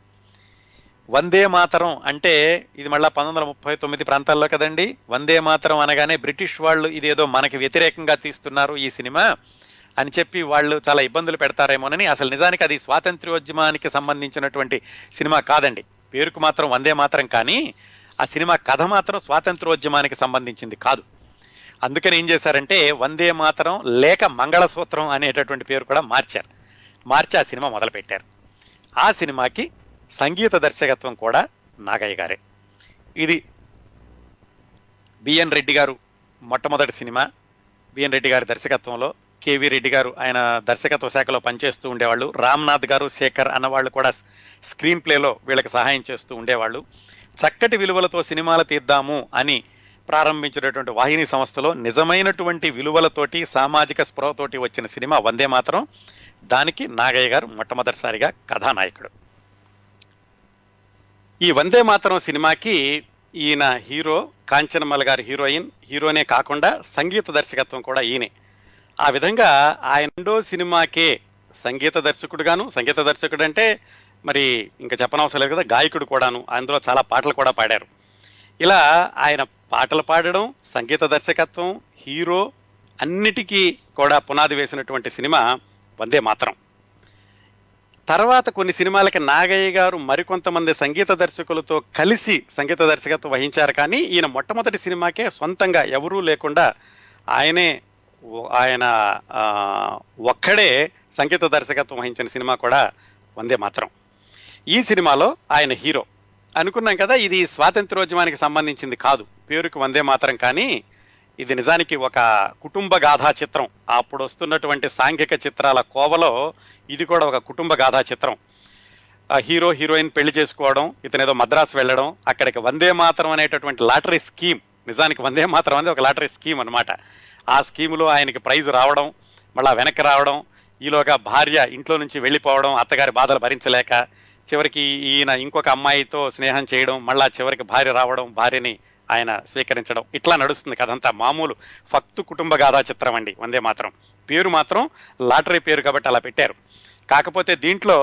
వందే మాతరం అంటే ఇది మళ్ళీ 1939 ప్రాంతాల్లో కదండి. వందే మాతరం అనగానే బ్రిటిష్ వాళ్ళు ఇదేదో మనకి వ్యతిరేకంగా తీస్తున్నారు ఈ సినిమా అని చెప్పి వాళ్ళు చాలా ఇబ్బందులు పెడతారేమోనని, అసలు నిజానికి అది స్వాతంత్ర్యోద్యమానికి సంబంధించినటువంటి సినిమా కాదండి. పేరుకు మాత్రం వందే మాతరం కానీ ఆ సినిమా కథ మాత్రం స్వాతంత్ర్యోద్యమానికి సంబంధించింది కాదు. అందుకని ఏం చేశారంటే వందే మాతరం లేక మంగళసూత్రం అనేటటువంటి పేరు కూడా మార్చి ఆ సినిమా మొదలుపెట్టారు. ఆ సినిమాకి సంగీత దర్శకత్వం కూడా నాగయ్య గారే. ఇది బిఎన్ రెడ్డి గారు మొట్టమొదటి సినిమా. బిఎన్ రెడ్డి గారి దర్శకత్వంలో కేవీ రెడ్డి గారు ఆయన దర్శకత్వ శాఖలో పనిచేస్తూ ఉండేవాళ్ళు. రామ్నాథ్ గారు, శేఖర్ అన్నవాళ్ళు కూడా స్క్రీన్ ప్లేలో వీళ్ళకి సహాయం చేస్తూ ఉండేవాళ్ళు. చక్కటి విలువలతో సినిమాలు తీద్దాము అని ప్రారంభించినటువంటి వాహిని సంస్థలో నిజమైనటువంటి విలువలతోటి సామాజిక స్పృహతోటి వచ్చిన సినిమా వందే మాతరం. దానికి నాగయ్య గారు మొట్టమొదటిసారిగా కథానాయకుడు. ఈ వందే మాతరం సినిమాకి ఈయన హీరో, కాంచనమాల గారు హీరోయిన్. హీరోనే కాకుండా సంగీత దర్శకత్వం కూడా ఈయనే. ఆ విధంగా ఆయన రెండో సినిమాకే సంగీత దర్శకుడుగాను, సంగీత దర్శకుడు అంటే మరి ఇంకా చెప్పనవసరం లేదు కదా, గాయకుడు కూడాను. అందులో చాలా పాటలు కూడా పాడారు. ఇలా ఆయన పాటలు పాడడం, సంగీత దర్శకత్వం, హీరో అన్నిటికీ కూడా పునాది వేసినటువంటి సినిమా వందే మాతరం. తర్వాత కొన్ని సినిమాలకి నాగయ్య గారు మరికొంతమంది సంగీత దర్శకులతో కలిసి సంగీత దర్శకత్వం వహించారు. కానీ ఈయన మొట్టమొదటి సినిమాకే సొంతంగా ఎవరూ లేకుండా ఆయన ఒక్కడే సంగీత దర్శకత్వం వహించిన సినిమా కూడా వందే మాతరం. ఈ సినిమాలో ఆయన హీరో. అనుకున్నాం కదా ఇది స్వాతంత్ర్యోద్యమానికి సంబంధించింది కాదు, పేరుకి వందే మాతరం, కానీ ఇది నిజానికి ఒక కుటుంబ గాథా చిత్రం. అప్పుడు వస్తున్నటువంటి సాంఘిక చిత్రాల కోవలో ఇది కూడా ఒక కుటుంబ గాథా చిత్రం. హీరో హీరోయిన్ పెళ్లి చేసుకోవడం, ఇతనేదో మద్రాసు వెళ్ళడం, అక్కడికి వందే మాతరం అనేటటువంటి లాటరీ స్కీమ్. నిజానికి వందే మాతరం అనేది ఒక లాటరీ స్కీమ్ అనమాట. ఆ స్కీమ్లో ఆయనకి ప్రైజ్ రావడం, మళ్ళీ వెనక్కి రావడం, ఈలోగా భార్య ఇంట్లో నుంచి వెళ్ళిపోవడం, అత్తగారి బాధలు భరించలేక, చివరికి ఈయన ఇంకొక అమ్మాయితో స్నేహం చేయడం, మళ్ళీ చివరికి భార్య రావడం, భార్యని ఆయన స్వీకరించడం, ఇట్లా నడుస్తుంది కదంతా. మామూలు ఫక్తు కుటుంబ గాథా చిత్రం అండి వందే మాత్రం. పేరు మాత్రం లాటరీ పేరు కాబట్టి అలా పెట్టారు. కాకపోతే దీంట్లో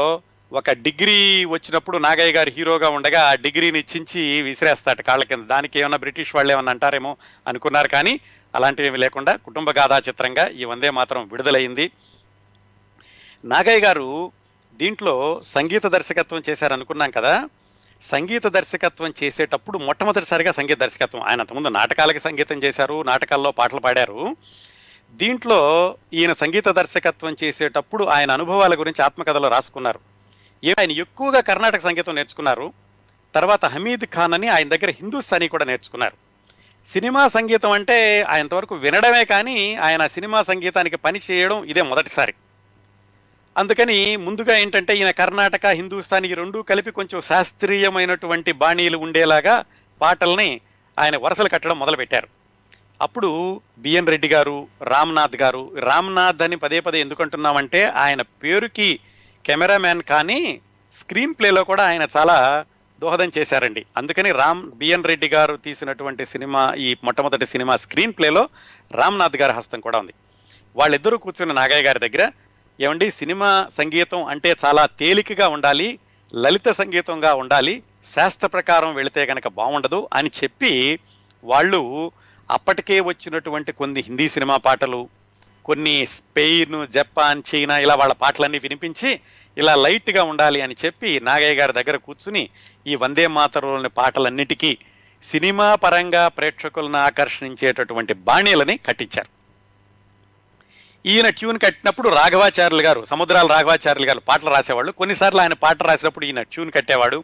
ఒక డిగ్రీ వచ్చినప్పుడు నాగయ్య గారు హీరోగా ఉండగా ఆ డిగ్రీని చించి విసిరేస్తాడు కాళ్ళ కింద. దానికి ఏమన్నా బ్రిటిష్ వాళ్ళు ఏమన్నా అంటారేమో అనుకున్నారు, కానీ అలాంటివి లేకుండా కుటుంబ గాథా చిత్రంగా ఈ వందే మాత్రం విడుదలైంది. నాగయ్య గారు దీంట్లో సంగీత దర్శకత్వం చేశారనుకున్నాం కదా. సంగీత దర్శకత్వం చేసేటప్పుడు మొట్టమొదటిసారిగా సంగీత దర్శకత్వం. ఆయన అంతకుముందు నాటకాలకి సంగీతం చేశారు, నాటకాల్లో పాటలు పాడారు. దీంట్లో ఈయన సంగీత దర్శకత్వం చేసేటప్పుడు ఆయన అనుభవాల గురించి ఆత్మకథలో రాసుకున్నారు. ఆయన ఎక్కువగా కర్ణాటక సంగీతం నేర్చుకున్నారు. తర్వాత హమీద్ ఖాన్ అని ఆయన దగ్గర హిందుస్థానీ కూడా నేర్చుకున్నారు. సినిమా సంగీతం అంటే ఆయనంతవరకు వినడమే, కానీ ఆయన సినిమా సంగీతానికి పని చేయడం ఇదే మొదటిసారి. అందుకని ముందుగా ఏంటంటే ఈయన కర్ణాటక, హిందుస్థానీ రెండూ కలిపి కొంచెం శాస్త్రీయమైనటువంటి బాణీలు ఉండేలాగా పాటల్ని ఆయన వరుసలు కట్టడం మొదలుపెట్టారు. అప్పుడు బిఎన్ రెడ్డి గారు, రామ్నాథ్ గారు, రామ్నాథ్ అని పదే పదే ఎందుకంటున్నామంటే ఆయన పేరుకి కెమెరామ్యాన్ కానీ స్క్రీన్ ప్లేలో కూడా ఆయన చాలా దోహదం చేశారండి. అందుకని బిఎన్ రెడ్డి గారు తీసినటువంటి సినిమా, ఈ మొట్టమొదటి సినిమా స్క్రీన్ ప్లేలో రామ్నాథ్ గారి హస్తం కూడా ఉంది. వాళ్ళిద్దరూ కూర్చున్న నాగయ్య గారి దగ్గర, ఏమండి సినిమా సంగీతం అంటే చాలా తేలికగా ఉండాలి, లలిత సంగీతంగా ఉండాలి, శాస్త్ర ప్రకారం వెళితే కనుక బాగుండదు అని చెప్పి వాళ్ళు అప్పటికే వచ్చినటువంటి కొన్ని హిందీ సినిమా పాటలు, కొన్ని స్పెయిన్, జపాన్, చైనా ఇలా వాళ్ళ పాటలన్నీ వినిపించి ఇలా లైట్గా ఉండాలి అని చెప్పి నాగయ్య గారి దగ్గర కూర్చుని ఈ వందే మాతరంలోని పాటలన్నిటికీ సినిమా పరంగా ప్రేక్షకులను ఆకర్షించేటటువంటి బాణీలని కట్టించారు. ఈయన ట్యూన్ కట్టినప్పుడు రాఘవాచార్యులు గారు, సముద్రాల రాఘవాచార్యులు గారు పాటలు రాసేవాళ్ళు. కొన్నిసార్లు ఆయన పాట రాసినప్పుడు ఈయన ట్యూన్ కట్టేవాడు.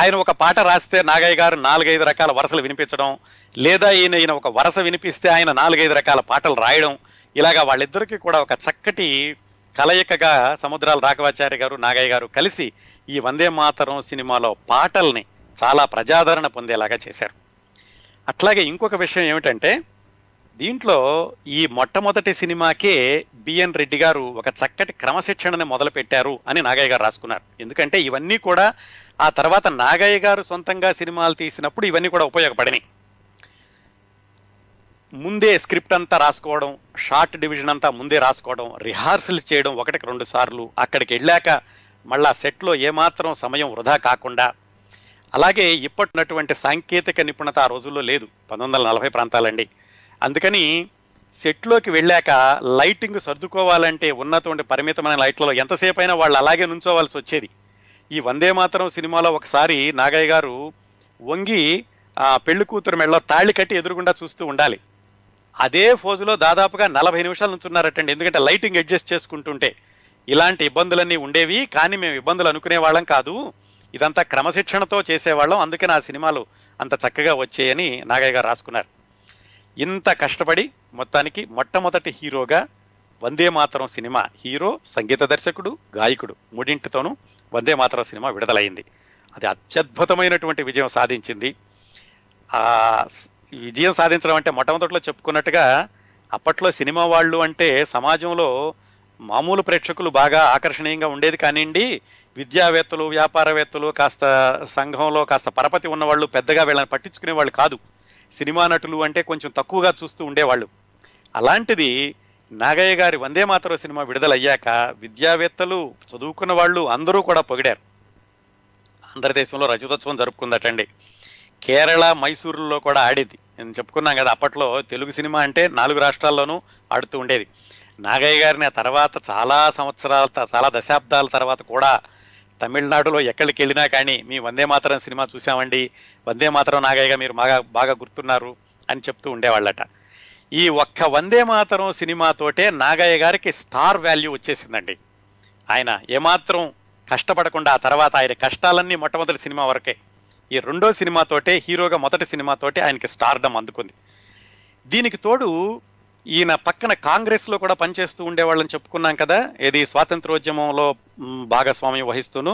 ఆయన ఒక పాట రాస్తే నాగయ్య గారు 4-5 రకాల వరసలు వినిపించడం, లేదా ఈయన ఒక వరస వినిపిస్తే ఆయన 4-5 రకాల పాటలు రాయడం, ఇలాగా వాళ్ళిద్దరికీ కూడా ఒక చక్కటి కలయికగా సముద్రాల రాఘవాచార్య గారు, నాగయ్య గారు కలిసి ఈ వందే మాతరం సినిమాలో పాటల్ని చాలా ప్రజాదరణ పొందేలాగా చేశారు. అట్లాగే ఇంకొక విషయం ఏమిటంటే దీంట్లో ఈ మొట్టమొదటి సినిమాకే బిఎన్ రెడ్డి గారు ఒక చక్కటి క్రమశిక్షణని మొదలుపెట్టారు అని నాగయ్య గారు రాసుకున్నారు. ఎందుకంటే ఇవన్నీ కూడా ఆ తర్వాత నాగయ్య గారు సొంతంగా సినిమాలు తీసినప్పుడు ఇవన్నీ కూడా ఉపయోగపడినాయి. ముందే స్క్రిప్ట్ అంతా రాసుకోవడం, షార్ట్ డివిజన్ అంతా ముందే రాసుకోవడం, రిహార్సల్స్ చేయడం 1-2 సార్లు, అక్కడికి వెళ్ళాక మళ్ళా సెట్లో ఏమాత్రం సమయం వృధా కాకుండా. అలాగే ఇప్పటినటువంటి సాంకేతిక నిపుణత ఆ రోజుల్లో లేదు, 1940 ప్రాంతాలండి. అందుకని సెట్లోకి వెళ్ళాక లైటింగ్ సర్దుకోవాలంటే ఉన్నటువంటి పరిమితమైన లైట్లలో ఎంతసేపు అయినా వాళ్ళు అలాగే నుంచోవాల్సి వచ్చేది. ఈ వందే మాతరం సినిమాలో ఒకసారి నాగయ్య గారు వంగి పెళ్లి కూతురు మెడలో తాళి కట్టి ఎదురుగుండా చూస్తూ ఉండాలి. అదే ఫోజులో దాదాపుగా 40 నిమిషాలు నుంచున్నారటండి. ఎందుకంటే లైటింగ్ అడ్జస్ట్ చేసుకుంటుంటే ఇలాంటి ఇబ్బందులన్నీ ఉండేవి, కానీ మేము ఇబ్బందులు అనుకునే వాళ్ళం కాదు, ఇదంతా క్రమశిక్షణతో చేసేవాళ్ళం, అందుకని ఆ సినిమాలు అంత చక్కగా వచ్చాయని నాగయ్య గారు రాసుకున్నారు. ఇంత కష్టపడి మొత్తానికి మొట్టమొదటి హీరోగా వందే మాతరం సినిమా, హీరో, సంగీత దర్శకుడు, గాయకుడు మూడింటితోనూ వందే మాతరం సినిమా విడుదలైంది. అది అత్యద్భుతమైనటువంటి విజయం సాధించింది. ఆ విజయం సాధించడం అంటే మొట్టమొదట్లో చెప్పుకున్నట్టుగా అప్పట్లో సినిమా వాళ్ళు అంటే సమాజంలో మామూలు ప్రేక్షకులు బాగా ఆకర్షణీయంగా ఉండేది కానివ్వండి, విద్యావేత్తలు, వ్యాపారవేత్తలు, కాస్త సంఘంలో కాస్త పరపతి ఉన్నవాళ్ళు పెద్దగా వీళ్ళని పట్టించుకునేవాళ్ళు కాదు. సినిమా నటులు అంటే కొంచెం తక్కువగా చూస్తూ ఉండేవాళ్ళు. అలాంటిది నాగయ్య గారి వందే మాతరం సినిమా విడుదలయ్యాక విద్యావేత్తలు, చదువుకున్న వాళ్ళు అందరూ కూడా పొగిడారు. ఆంధ్రదేశంలో రజతోత్సవం జరుపుకుందటండి. కేరళ, మైసూరులో కూడా ఆడేది. నేను చెప్పుకున్నాం కదా అప్పట్లో తెలుగు సినిమా అంటే 4 రాష్ట్రాల్లోనూ ఆడుతూ ఉండేది. నాగయ్య గారిని ఆ తర్వాత చాలా దశాబ్దాల తర్వాత కూడా తమిళనాడులో ఎక్కడికి వెళ్ళినా కానీ మీ వందే మాతరం సినిమా చూసామండి, వందే మాతరం నాగయ్య మీరు బాగా గుర్తున్నారు అని చెప్తూ ఉండేవాళ్ళట. ఈ ఒక్క వందే మాతరం సినిమాతోటే నాగయ్య గారికి స్టార్ వాల్యూ వచ్చేసిందండి. ఆయన ఏమాత్రం కష్టపడకుండా, ఆ తర్వాత ఆయన కష్టాలన్నీ మొట్టమొదటి సినిమా వరకే, ఈ రెండో సినిమాతోటే, హీరోగా మొదటి సినిమాతోటే ఆయనకి స్టార్డం అందుకుంది. దీనికి తోడు ఈయన పక్కన కాంగ్రెస్లో కూడా పనిచేస్తూ ఉండేవాళ్ళని చెప్పుకున్నాం కదా, ఇది స్వాతంత్రోద్యమంలో భాగస్వామ్యం వహిస్తూను.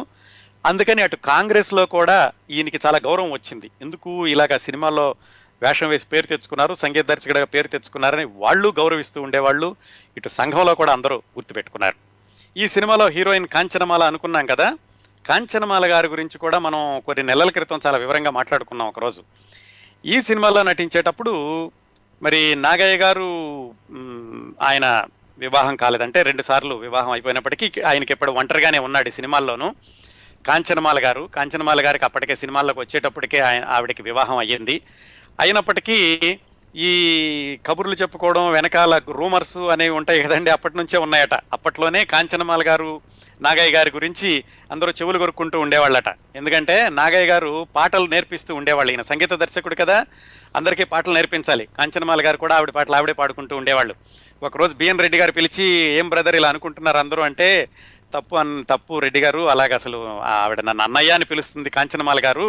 అందుకని అటు కాంగ్రెస్లో కూడా ఈయనకి చాలా గౌరవం వచ్చింది. ఎందుకు ఇలాగ సినిమాలో వేషం వేసి పేరు తెచ్చుకున్నారు, సంగీత దర్శకుడిగా పేరు తెచ్చుకున్నారని వాళ్ళు గౌరవిస్తూ ఉండేవాళ్ళు. ఇటు సంఘంలో కూడా అందరూ గుర్తుపెట్టుకున్నారు. ఈ సినిమాలో హీరోయిన్ కాంచనమాల అనుకున్నాం కదా, కాంచనమాల గారి గురించి కూడా మనం కొన్ని నెలల క్రితం చాలా వివరంగా మాట్లాడుకున్నాం ఒకరోజు. ఈ సినిమాలో నటించేటప్పుడు మరి నాగయ్య గారు ఆయన వివాహం కాలేదంటే 2 సార్లు వివాహం అయిపోయినప్పటికీ ఆయనకి ఎప్పుడు ఒంటరిగానే ఉన్నాడు సినిమాల్లోనూ. కాంచనమాల గారికి అప్పటికే సినిమాల్లోకి వచ్చేటప్పటికే ఆవిడకి వివాహం అయ్యింది. అయినప్పటికీ ఈ కబుర్లు చెప్పుకోవడం, వెనకాల రూమర్స్ అనేవి ఉంటాయి కదండి, అప్పటి నుంచే ఉన్నాయట. అప్పట్లోనే కాంచనమాల గారు నాగయ్య గారి గురించి అందరూ చెవులు కొరుక్కుంటూ ఉండేవాళ్ళట. ఎందుకంటే నాగయ్య గారు పాటలు నేర్పిస్తూ ఉండేవాళ్ళు. ఈయన సంగీత దర్శకుడు కదా, అందరికీ పాటలు నేర్పించాలి. కాంచనమాల గారు కూడా ఆవిడ పాటలు ఆవిడే పాడుకుంటూ ఉండేవాళ్ళు. ఒకరోజు బిఎన్ రెడ్డి గారు పిలిచి, ఏం బ్రదర్ ఇలా అనుకుంటున్నారు అందరూ అంటే, తప్పు రెడ్డి గారు, అలాగే అసలు ఆవిడ నన్ను అన్నయ్య అని పిలుస్తుంది కాంచనమాల గారు,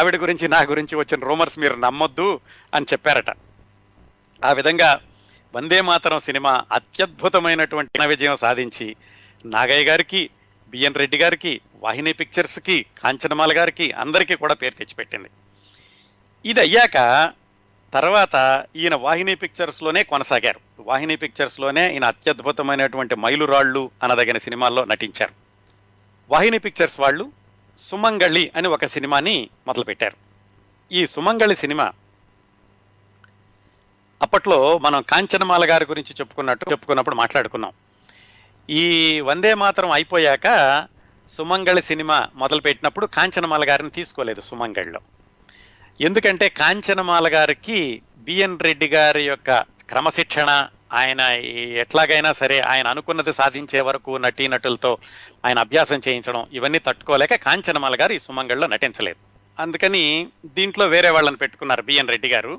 ఆవిడ గురించి నా గురించి వచ్చిన రూమర్స్ మీరు నమ్మొద్దు అని చెప్పారట. ఆ విధంగా వందే మాతరం సినిమా అత్యద్భుతమైనటువంటి విజయం సాధించి నాగయ్య గారికి, బిఎన్ రెడ్డి గారికి, వాహిని పిక్చర్స్కి, కాంచనమాల గారికి అందరికీ కూడా పేరు తెచ్చిపెట్టింది. ఇది అయ్యాక తర్వాత ఈయన వాహిని పిక్చర్స్లోనే కొనసాగారు. వాహిని పిక్చర్స్లోనే ఈయన అత్యద్భుతమైనటువంటి మైలురాళ్ళు అనదగిన సినిమాల్లో నటించారు. వాహిని పిక్చర్స్ వాళ్ళు సుమంగళి అని ఒక సినిమాని మొదలుపెట్టారు. ఈ సుమంగళి సినిమా అప్పట్లో మనం కాంచనమాల గారి గురించి చెప్పుకున్నప్పుడు మాట్లాడుకున్నాం. ఈ వందే మాతరం అయిపోయాక సుమంగళి సినిమా మొదలుపెట్టినప్పుడు కాంచనమాల గారిని తీసుకోలేదు సుమంగళిలో. ఎందుకంటే కాంచనమాల గారికి బిఎన్ రెడ్డి గారి యొక్క క్రమశిక్షణ, ఆయన ఎట్లాగైనా సరే ఆయన అనుకున్నది సాధించే వరకు నటీనటులతో ఆయన అభ్యాసం చేయించడం ఇవన్నీ తట్టుకోలేక కాంచనమాల గారు ఈ సుమంగళిలో నటించలేదు. అందుకని దీంట్లో వేరే వాళ్ళని పెట్టుకున్నారు బిఎన్ రెడ్డి గారు.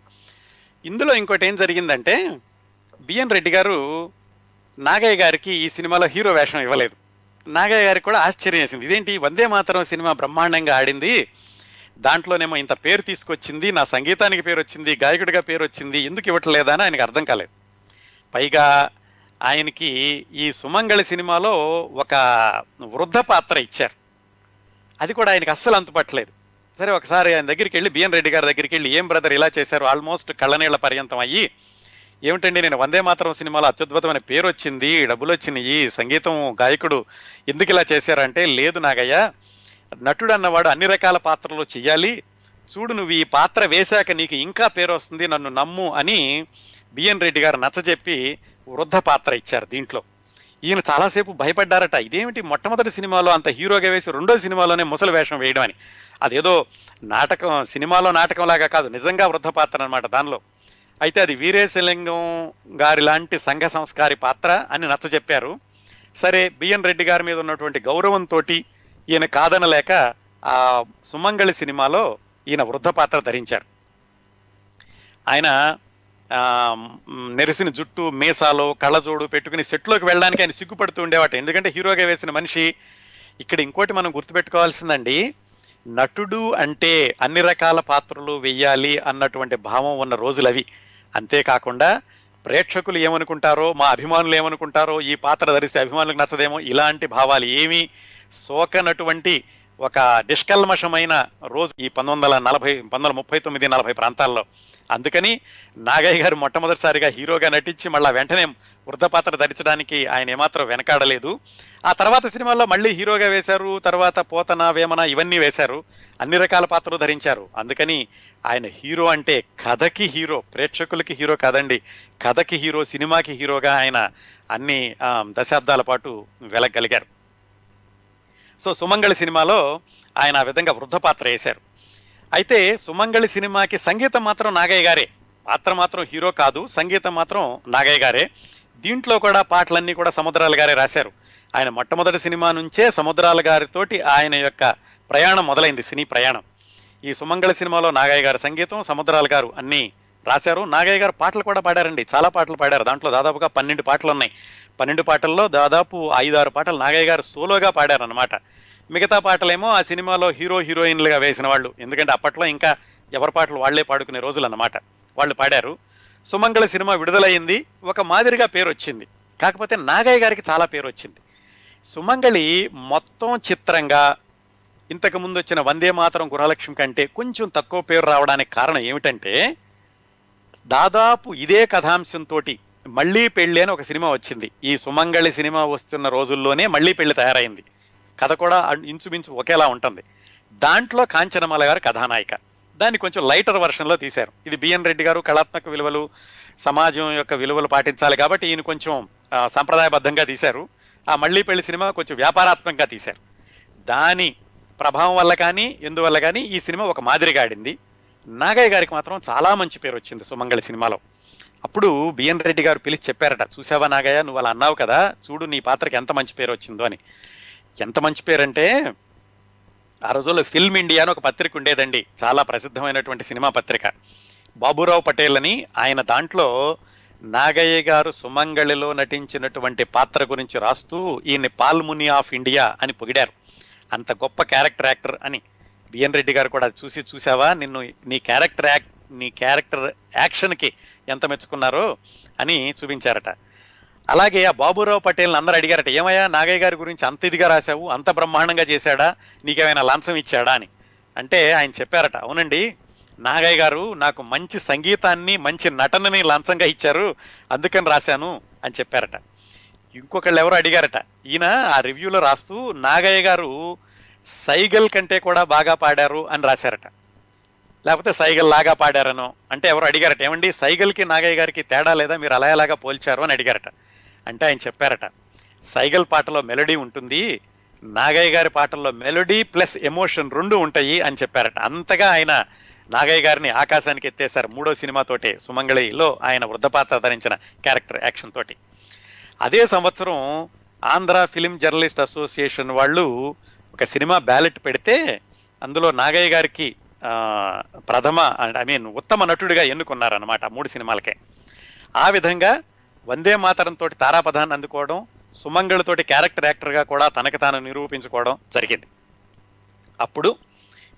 ఇందులో ఇంకోటి ఏం జరిగిందంటే, బిఎన్ రెడ్డి గారు నాగయ్య గారికి ఈ సినిమాలో హీరో వేషం ఇవ్వలేదు. నాగయ్య గారికి కూడా ఆశ్చర్యం వేసింది, ఇదేంటి వందే మాతరం సినిమా బ్రహ్మాండంగా ఆడింది, దాంట్లోనేమో ఇంత పేరు తీసుకొచ్చింది, నా సంగీతానికి పేరు వచ్చింది, గాయకుడిగా పేరు వచ్చింది, ఎందుకు ఇవ్వట్లేదా అని ఆయనకు అర్థం కాలేదు. పైగా ఆయనకి ఈ సుమంగళి సినిమాలో ఒక వృద్ధ పాత్ర ఇచ్చారు, అది కూడా ఆయనకు అస్సలు అంతుపట్టలేదు. సరే ఒకసారి ఆయన దగ్గరికి వెళ్ళి, బిఎన్ రెడ్డి గారి దగ్గరికి వెళ్ళి, ఏం బ్రదర్ ఇలా చేశారు, ఆల్మోస్ట్ కళ్ళనీళ్ల పర్యంతం అయ్యి, ఏమిటండి నేను వందే మాతరం సినిమాలో అత్యద్భుతమైన పేరు వచ్చింది, డబ్బులు వచ్చినాయి, సంగీతం, గాయకుడు, ఎందుకు ఇలా చేశారంటే, లేదు నాగయ్య, నటుడు అన్నవాడు అన్ని రకాల పాత్రలు చెయ్యాలి, చూడు నువ్వు ఈ పాత్ర వేశాక నీకు ఇంకా పేరు వస్తుంది, నన్ను నమ్ము అని బిఎన్ రెడ్డి గారు నచ్చజెప్పి వృద్ధ పాత్ర ఇచ్చారు. దీంట్లో ఈయన చాలాసేపు భయపడ్డారట, ఇదేమిటి మొట్టమొదటి సినిమాలో అంత హీరోగా వేసి రెండో సినిమాలోనే ముసలి వేషం వేయడం అని. అదేదో నాటకం, సినిమాలో నాటకంలాగా కాదు, నిజంగా వృద్ధ పాత్ర అనమాట దానిలో. అయితే అది వీరేశలింగం గారి లాంటి సంఘ సంస్కారి పాత్ర అని నచ్చజెప్పారు. సరే బిఎన్ రెడ్డి గారి మీద ఉన్నటువంటి గౌరవంతో ఈయన కాదనలేక ఆ సుమంగళి సినిమాలో ఈయన వృద్ధ పాత్ర ధరించారు. ఆయన నెరిసిన జుట్టు, మీసాలు, కళ్ళజోడు పెట్టుకుని సెట్లోకి వెళ్ళడానికి ఆయన సిగ్గుపడుతూ ఉండేవాట, ఎందుకంటే హీరోగా వేసిన మనిషి. ఇక్కడ ఇంకోటి మనం గుర్తుపెట్టుకోవాల్సిందండి, నటుడు అంటే అన్ని రకాల పాత్రలు వెయ్యాలి అన్నటువంటి భావం ఉన్న రోజులవి. అంతేకాకుండా ప్రేక్షకులు ఏమనుకుంటారో, మా అభిమానులు ఏమనుకుంటారో, ఈ పాత్ర ధరిస్తే అభిమానులకు నచ్చదేమో, ఇలాంటి భావాలు ఏమీ సోకనటువంటి ఒక నిష్కల్మషమైన రోజు ఈ 1939, 40 ప్రాంతాల్లో. అందుకని నాగయ్య గారు మొట్టమొదటిసారిగా హీరోగా నటించి మళ్ళీ వెంటనే వృద్ధ పాత్ర ధరించడానికి ఆయన ఏమాత్రం వెనకాడలేదు. ఆ తర్వాత సినిమాల్లో మళ్ళీ హీరోగా వేశారు, తర్వాత పోతన, వేమన ఇవన్నీ వేశారు, అన్ని రకాల పాత్రలు ధరించారు. అందుకని ఆయన హీరో అంటే కథకి హీరో, ప్రేక్షకులకి హీరో కాదండి, కథకి హీరో, సినిమాకి హీరోగా ఆయన అన్ని దశాబ్దాల పాటు వెలగలిగారు. సో సుమంగళి సినిమాలో ఆయన ఆ విధంగా వృద్ధ పాత్ర వేశారు. అయితే సుమంగళి సినిమాకి సంగీతం మాత్రం నాగయ్య గారే, పాత్ర మాత్రం హీరో కాదు, సంగీతం మాత్రం నాగయ్య గారే. దీంట్లో కూడా పాటలన్నీ కూడా సముద్రాల గారే రాశారు. ఆయన మొట్టమొదటి సినిమా నుంచే సముద్రాల గారితోటి ఆయన యొక్క ప్రయాణం మొదలైంది, సినీ ప్రయాణం. ఈ సుమంగళి సినిమాలో నాగయ్య గారి సంగీతం, సముద్రాల గారు అన్నీ రాశారు. నాగయ్య గారు పాటలు కూడా పాడారండి, చాలా పాటలు పాడారు. దాంట్లో దాదాపుగా 12 పాటలు ఉన్నాయి. 12 పాటల్లో దాదాపు 5-6 పాటలు నాగయ్య గారు సోలోగా పాడారనమాట. మిగతా పాటలేమో ఆ సినిమాలో హీరో హీరోయిన్లుగా వేసిన వాళ్ళు, ఎందుకంటే అప్పట్లో ఇంకా ఎవరి పాటలు వాళ్లే పాడుకునే రోజులు అన్నమాట, వాళ్ళు పాడారు. సుమంగళి సినిమా విడుదలైంది, ఒక మాదిరిగా పేరు వచ్చింది, కాకపోతే నాగయ్య గారికి చాలా పేరు వచ్చింది. సుమంగళి మొత్తం చిత్రంగా ఇంతకుముందు వచ్చిన వందే మాతరం, గృహలక్ష్మి కంటే కొంచెం తక్కువ పేరు రావడానికి కారణం ఏమిటంటే, దాదాపు ఇదే కథాంశంతో మళ్ళీ పెళ్ళి అని ఒక సినిమా వచ్చింది. ఈ సుమంగళి సినిమా వస్తున్న రోజుల్లోనే మళ్ళీ పెళ్ళి తయారైంది. కథ కూడా ఇంచుమించు ఒకేలా ఉంటుంది. దాంట్లో కాంచనమాల గారు కథానాయిక. దాన్ని కొంచెం లైటర్ వర్షన్లో తీశారు. ఇది బిఎన్ రెడ్డి గారు కళాత్మక విలువలు, సమాజం యొక్క విలువలు పాటించాలి కాబట్టి ఈయన కొంచెం సంప్రదాయబద్ధంగా తీశారు. ఆ మళ్ళీ పెళ్లి సినిమా కొంచెం వ్యాపారాత్మకంగా తీశారు. దాని ప్రభావం వల్ల కానీ ఎందువల్ల కానీ ఈ సినిమా ఒక మాదిరిగా ఆడింది. నాగయ్య గారికి మాత్రం చాలా మంచి పేరు వచ్చింది సుమంగళి సినిమాలో. అప్పుడు బిఎన్ రెడ్డి గారు పిలిచి చెప్పారట, చూసావా నాగయ్య, నువ్వు అలా అన్నావు కదా, చూడు నీ పాత్రకి ఎంత మంచి పేరు వచ్చిందో అని. ఎంత మంచి పేరంటే, ఆ రోజుల్లో ఫిల్మ్ ఇండియా అని ఒక పత్రిక ఉండేదండి, చాలా ప్రసిద్ధమైనటువంటి సినిమా పత్రిక. బాబురావు పటేల్ అని ఆయన, దాంట్లో నాగయ్య గారు సుమంగళిలో నటించినటువంటి పాత్ర గురించి రాస్తూ ఈయన్ని పాల్ముని ఆఫ్ ఇండియా అని పొగిడారు, అంత గొప్ప క్యారెక్టర్ యాక్టర్ అని. బిఎన్ రెడ్డి గారు కూడా చూసి, చూసావా నిన్ను, నీ క్యారెక్టర్ యాక్షన్కి ఎంత మెచ్చుకున్నారో అని చూపించారట. అలాగే ఆ బాబురావు పటేల్ని అందరూ అడిగారట, ఏమయ్యా నాగయ్య గారి గురించి అంత ఇదిగా రాశావు, అంత బ్రహ్మాండంగా చేశాడా, నీకేమైనా లంచం ఇచ్చాడా అని. అంటే ఆయన చెప్పారట, అవునండి నాగయ్య గారు నాకు మంచి సంగీతాన్ని మంచి నటనని లంచంగా ఇచ్చారు అందుకని రాశాను అని చెప్పారట. ఇంకొకళ్ళు ఎవరో అడిగారట, ఈయన ఆ రివ్యూలో రాస్తూ నాగయ్య గారు సైగల్ కంటే కూడా బాగా పాడారు అని రాశారట, లేకపోతే సైగల్ లాగా పాడారనో. అంటే ఎవరు అడిగారట, ఏమండి సైగల్కి నాగయ్య గారికి తేడా లేదా, మీరు అలా ఎలాగా పోల్చారు అని అడిగారట. అంటే ఆయన చెప్పారట, సైగల్ పాటలో మెలోడీ ఉంటుంది, నాగయ్య గారి పాటల్లో మెలోడీ ప్లస్ ఎమోషన్ రెండు ఉంటాయి అని చెప్పారట. అంతగా ఆయన నాగయ్య గారిని ఆకాశానికి ఎత్తేశారు మూడో సినిమాతోటే, సుమంగళిలో ఆయన వృద్ధపాత్ర ధరించిన క్యారెక్టర్ యాక్షన్ తోటి. అదే సంవత్సరం ఆంధ్ర ఫిలిం జర్నలిస్ట్ అసోసియేషన్ వాళ్ళు ఒక సినిమా బ్యాలెట్ పెడితే అందులో నాగయ్య గారికి ఉత్తమ నటుడిగా ఎన్నుకున్నారన్నమాట మూడు సినిమాలకే. ఆ విధంగా వందే మాతరం తోటి తారాపథాన్ని అందుకోవడం, సుమంగళితోటి క్యారెక్టర్ యాక్టర్గా కూడా తనకు తాను నిరూపించుకోవడం జరిగింది. అప్పుడు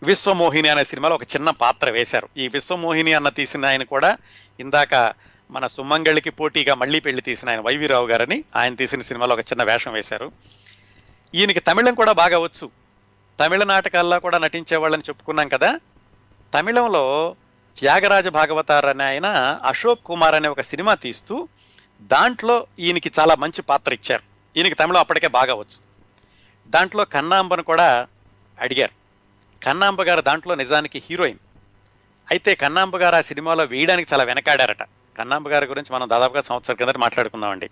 విశ్వమోహిని అనే సినిమాలో ఒక చిన్న పాత్ర వేశారు. ఈ విశ్వమోహిని అన్న తీసిన ఆయన కూడా ఇందాక మన సుమంగళికి పోటీగా మళ్ళీ పెళ్లి తీసిన ఆయన వైవీరావు గారని ఆయన తీసిన సినిమాలో ఒక చిన్న వేషం వేశారు. ఈయనకి తమిళం కూడా బాగా వచ్చు, తమిళ నాటకాల్లో కూడా నటించేవాళ్ళని చెప్పుకున్నాం కదా. తమిళంలో త్యాగరాజ భాగవతార్ అనే ఆయన అశోక్ కుమార్ అనే ఒక సినిమా తీస్తూ దాంట్లో ఈయనకి చాలా మంచి పాత్ర ఇచ్చారు. ఈయనకి తమిళం అప్పటికే బాగా వచ్చు. దాంట్లో కన్నాంబను కూడా అడిగారు. కన్నాంబ గారు దాంట్లో నిజానికి హీరోయిన్. అయితే కన్నాంబ గారు ఆ సినిమాలో వేయడానికి చాలా వెనకాడారట. కన్నాంబ గారి గురించి మనం దాదాపుగా సంవత్సరం కిందట మాట్లాడుకున్నామండి.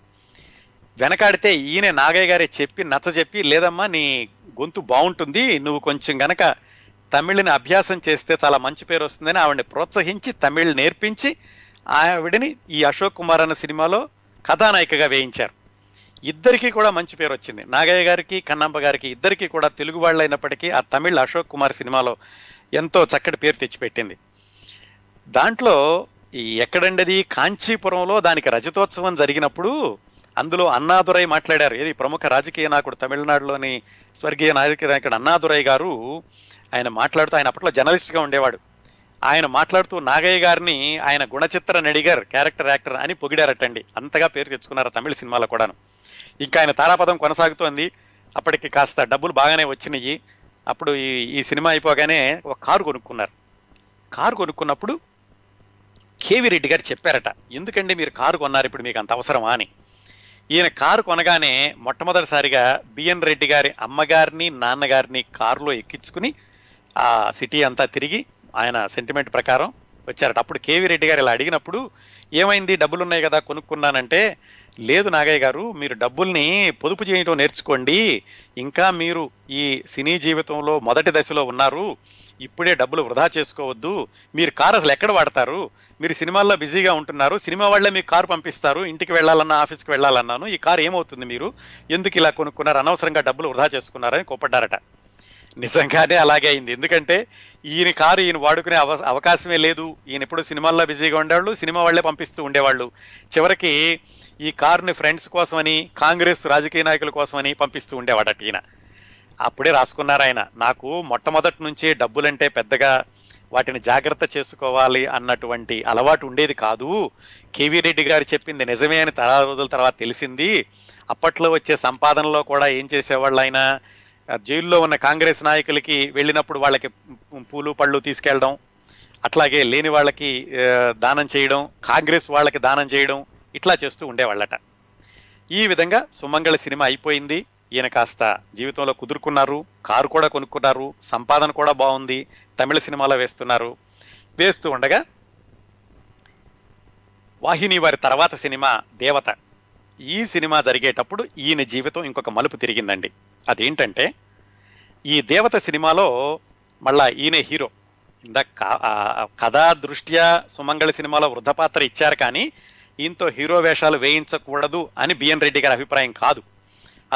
వెనకాడితే ఈయన నాగయ్య గారే చెప్పి నచ్చజెప్పి, లేదమ్మా నీ గొంతు బాగుంటుంది, నువ్వు కొంచెం గనక తమిళని అభ్యాసం చేస్తే చాలా మంచి పేరు వస్తుందని ఆవిడని ప్రోత్సహించి తమిళ్ నేర్పించి ఆవిడని ఈ అశోక్ కుమార్ అన్న సినిమాలో కథానాయికగా వేయించారు. ఇద్దరికీ కూడా మంచి పేరు వచ్చింది, నాగయ్య గారికి కన్నాంబ గారికి ఇద్దరికీ కూడా. తెలుగు వాళ్ళు అయినప్పటికీ ఆ తమిళ్ అశోక్ కుమార్ సినిమాలో ఎంతో చక్కటి పేరు తెచ్చిపెట్టింది. దాంట్లో ఎక్కడండి అది, కాంచీపురంలో దానికి రజతోత్సవం జరిగినప్పుడు అందులో అన్నాదురై మాట్లాడారు. ఇది ప్రముఖ రాజకీయ నాయకుడు, తమిళనాడులోని స్వర్గీయ నాయకుడు అన్నాదురై గారు. ఆయన మాట్లాడుతూ, ఆయన అప్పట్లో జర్నలిస్ట్గా ఉండేవాడు, ఆయన మాట్లాడుతూ నాగయ్య గారిని ఆయన గుణచిత్ర నడిగర్ క్యారెక్టర్ యాక్టర్ అని పొగిడారటండి. అంతగా పేరు తెచ్చుకున్నారు తమిళ సినిమాలో కూడాను. ఇంకా ఆయన తారాపదం కొనసాగుతోంది. అప్పటికి కాస్త డబ్బులు బాగానే వచ్చినాయి. అప్పుడు ఈ సినిమా అయిపోగానే ఒక కారు కొనుక్కున్నారు. కారు కొనుక్కున్నప్పుడు కేవీ రెడ్డి గారు చెప్పారట, ఎందుకండి మీరు కారు కొన్నారు, ఇప్పుడు మీకు అంత అవసరమా అని. ఈయన కారు కొనగానే మొట్టమొదటిసారిగా బిఎన్ రెడ్డి గారి అమ్మగారిని నాన్నగారిని కారులో ఎక్కించుకుని ఆ సిటీ అంతా తిరిగి ఆయన సెంటిమెంట్ ప్రకారం వచ్చారట. అప్పుడు కేవీ రెడ్డి గారు ఇలా అడిగినప్పుడు, ఏమైంది డబ్బులు ఉన్నాయి కదా కొనుక్కున్నానంటే, లేదు నాగయ్య గారు మీరు డబ్బుల్ని పొదుపు చేయటం నేర్చుకోండి, ఇంకా మీరు ఈ సినీ జీవితంలో మొదటి దశలో ఉన్నారు, ఇప్పుడే డబ్బులు వృధా చేసుకోవద్దు, మీరు కారు అసలు ఎక్కడ వాడతారు, మీరు సినిమాల్లో బిజీగా ఉంటున్నారు, సినిమా వాళ్ళే మీకు కారు పంపిస్తారు, ఇంటికి వెళ్ళాలన్నా ఆఫీస్కి వెళ్ళాలన్నాను, ఈ కారు ఏమవుతుంది, మీరు ఎందుకు ఇలా కొనుక్కున్నారు, అనవసరంగా డబ్బులు వృధా చేసుకున్నారని కోపడ్డారట. నిజంగానే అలాగే అయింది. ఎందుకంటే ఈయన కారు ఈయన వాడుకునే అవకాశమే లేదు. ఈయన ఎప్పుడు సినిమాల్లో బిజీగా ఉండేవాళ్ళు, సినిమా వాళ్లే పంపిస్తూ ఉండేవాళ్ళు. చివరికి ఈ కారుని ఫ్రెండ్స్ కోసమని, కాంగ్రెస్ రాజకీయ నాయకుల కోసమని పంపిస్తూ ఉండేవాడట ఈయన. అప్పుడే రాసుకున్నారు ఆయన, నాకు మొట్టమొదటి నుంచి డబ్బులంటే పెద్దగా వాటిని జాగ్రత్త చేసుకోవాలి అన్నటువంటి అలవాటు ఉండేది కాదు, కేవీ రెడ్డి గారు చెప్పింది నిజమే అని చాలా రోజుల తర్వాత తెలిసింది. అప్పట్లో వచ్చే సంపాదనలో కూడా ఏం చేసేవాళ్ళు, ఆయన జైల్లో ఉన్న కాంగ్రెస్ నాయకులకి వెళ్ళినప్పుడు వాళ్ళకి పూలు పళ్ళు తీసుకెళ్ళడం, అట్లాగే లేని వాళ్ళకి దానం చేయడం, కాంగ్రెస్ వాళ్ళకి దానం చేయడం, ఇట్లా చేస్తూ ఉండేవాళ్ళట. ఈ విధంగా సుమంగళి సినిమా అయిపోయింది. ఈయన కాస్త జీవితంలో కుదురుకున్నారు, కారు కూడా కొనుక్కున్నారు, సంపాదన కూడా బాగుంది, తమిళ సినిమాలో వేస్తూ ఉండగా వాహిని వారి తర్వాత సినిమా దేవత. ఈ సినిమా జరిగేటప్పుడు ఈయన జీవితం ఇంకొక మలుపు తిరిగిందండి. అదేంటంటే ఈ దేవత సినిమాలో మళ్ళా ఈయనే హీరో. ఇందాక కథా దృష్ట్యా సుమంగళి సినిమాలో వృద్ధ పాత్ర ఇచ్చారు కానీ ఈయనతో హీరో వేషాలు వేయించకూడదు అని బిఎన్ రెడ్డి గారి అభిప్రాయం కాదు.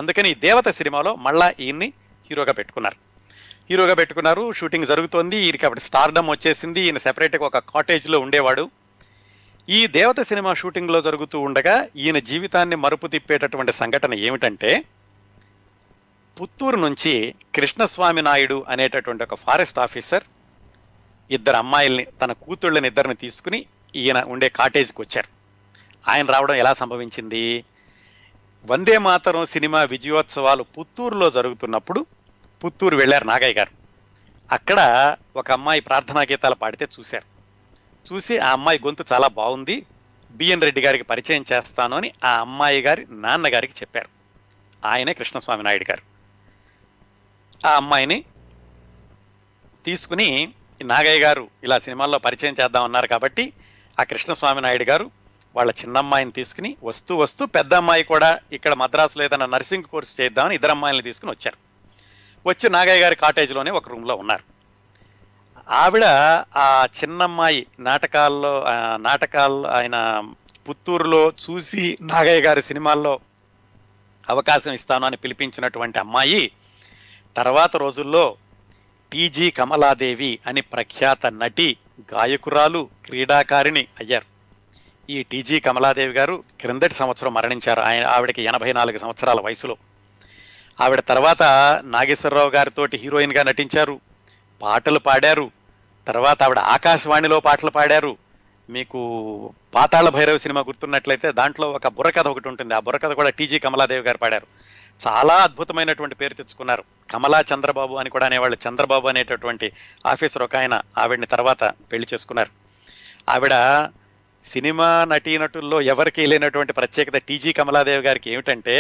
అందుకని ఈ దేవత సినిమాలో మళ్ళా ఈయన్ని హీరోగా పెట్టుకున్నారు. షూటింగ్ జరుగుతోంది, ఈయనకి అప్పుడు స్టార్డమ్ వచ్చేసింది, ఈయన సెపరేట్గా ఒక కాటేజ్లో ఉండేవాడు. ఈ దేవత సినిమా షూటింగ్లో జరుగుతూ ఉండగా ఈయన జీవితాన్ని మరుపు తిప్పేటటువంటి సంఘటన ఏమిటంటే, పుత్తూరు నుంచి కృష్ణస్వామి నాయుడు అనేటటువంటి ఒక ఫారెస్ట్ ఆఫీసర్ ఇద్దరు అమ్మాయిల్ని, తన కూతుళ్ళని ఇద్దరిని తీసుకుని ఈయన ఉండే కాటేజ్కి వచ్చారు. ఆయన రావడం ఎలా సంభవించింది, వందే మాతరం సినిమా విజయోత్సవాలు పుత్తూరులో జరుగుతున్నప్పుడు పుత్తూరు వెళ్ళారు నాగయ్య గారు. అక్కడ ఒక అమ్మాయి ప్రార్థనా గీతాలు పాడితే చూశారు. చూసి ఆ అమ్మాయి గొంతు చాలా బాగుంది, బిఎన్ రెడ్డి గారికి పరిచయం చేస్తాను అని ఆ అమ్మాయి గారి నాన్నగారికి చెప్పారు. ఆయనే కృష్ణస్వామి నాయుడు గారు. ఆ అమ్మాయిని తీసుకుని నాగయ్య గారు ఇలా సినిమాల్లో పరిచయం చేద్దామన్నారు కాబట్టి ఆ కృష్ణస్వామి నాయుడు గారు వాళ్ళ చిన్నమ్మాయిని తీసుకుని వస్తూ వస్తూ పెద్ద అమ్మాయి కూడా ఇక్కడ మద్రాసులో ఏదైనా నర్సింగ్ కోర్సు చేద్దామని ఇద్దరు అమ్మాయిని తీసుకుని వచ్చారు. వచ్చి నాగయ్య గారి కాటేజ్లోనే ఒక రూమ్లో ఉన్నారు. ఆవిడ ఆ చిన్నమ్మాయి నాటకాల్లో ఆయన పుత్తూరులో చూసి నాగయ్య గారి సినిమాల్లో అవకాశం ఇస్తాను అని పిలిపించినటువంటి అమ్మాయి తర్వాత రోజుల్లో టి.జి. కమలాదేవి అని ప్రఖ్యాత నటి, గాయకురాలు, క్రీడాకారిణి అయ్యారు. ఈ టి.జి. కమలాదేవి గారు క్రిందటి సంవత్సరం మరణించారు. ఆవిడకి 84 సంవత్సరాల వయసులో. ఆవిడ తర్వాత నాగేశ్వరరావు గారితోటి హీరోయిన్గా నటించారు, పాటలు పాడారు. తర్వాత ఆవిడ ఆకాశవాణిలో పాటలు పాడారు. మీకు పాతాళ భైరవ సినిమా గుర్తున్నట్లయితే దాంట్లో ఒక బుర్రకథ ఒకటి ఉంటుంది. ఆ బుర్రకథ కూడా టి.జి. కమలాదేవి గారు పాడారు. చాలా అద్భుతమైనటువంటి పేరు తెచ్చుకున్నారు. కమలా చంద్రబాబు అని కూడా అనేవాళ్ళు. చంద్రబాబు అనేటటువంటి ఆఫీసర్ ఒక ఆయన ఆవిడని తర్వాత పెళ్లి చేసుకున్నారు. ఆవిడ సినిమా నటీనటుల్లో ఎవరికి లేనటువంటి ప్రత్యేకత టి.జి. కమలాదేవి గారికి ఏమిటంటే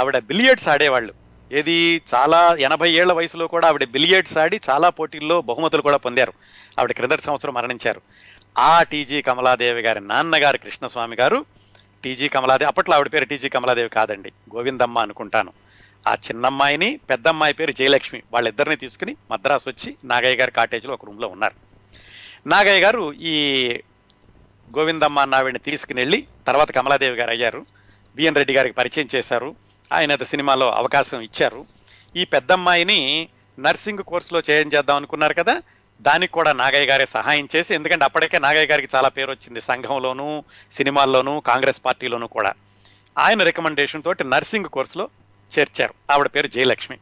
ఆవిడ బిలియర్డ్స్ ఆడేవాళ్ళు. ఏది చాలా 80 ఏళ్ల వయసులో కూడా ఆవిడ బిలియర్డ్స్ ఆడి చాలా పోటీల్లో బహుమతులు కూడా పొందారు. ఆవిడ క్రిందటి సంవత్సరం మరణించారు. ఆ టి.జి. కమలాదేవి గారి నాన్నగారు కృష్ణస్వామి గారు టి.జి. కమలాదేవి, అప్పట్లో ఆవిడ పేరు టి.జి. కమలాదేవి కాదండి, గోవిందమ్మ అనుకుంటాను. ఆ చిన్నమ్మాయిని, పెద్దమ్మాయి పేరు జయలక్ష్మి, వాళ్ళిద్దరిని తీసుకుని మద్రాసు వచ్చి నాగయ్య గారి కాటేజ్లో ఒక రూమ్లో ఉన్నారు. నాగయ్య గారు ఈ గోవిందమ్మ అన్న ఆవిడని తీసుకుని వెళ్ళి తర్వాత కమలాదేవి గారు అయ్యారు. బిఎన్ రెడ్డి గారికి పరిచయం చేశారు. ఆయన సినిమాలో అవకాశం ఇచ్చారు. ఈ పెద్దమ్మాయిని నర్సింగ్ కోర్సులో చేద్దాం అనుకున్నారు కదా, దానికి కూడా నాగయ్య గారే సహాయం చేసి, ఎందుకంటే అప్పటికే నాగయ్య గారికి చాలా పేరు వచ్చింది సంఘంలోనూ, సినిమాల్లోనూ, కాంగ్రెస్ పార్టీలోనూ కూడా. ఆయన రికమెండేషన్ తోటి నర్సింగ్ కోర్సులో చేర్చారు. ఆవిడ పేరు జయలక్ష్మి.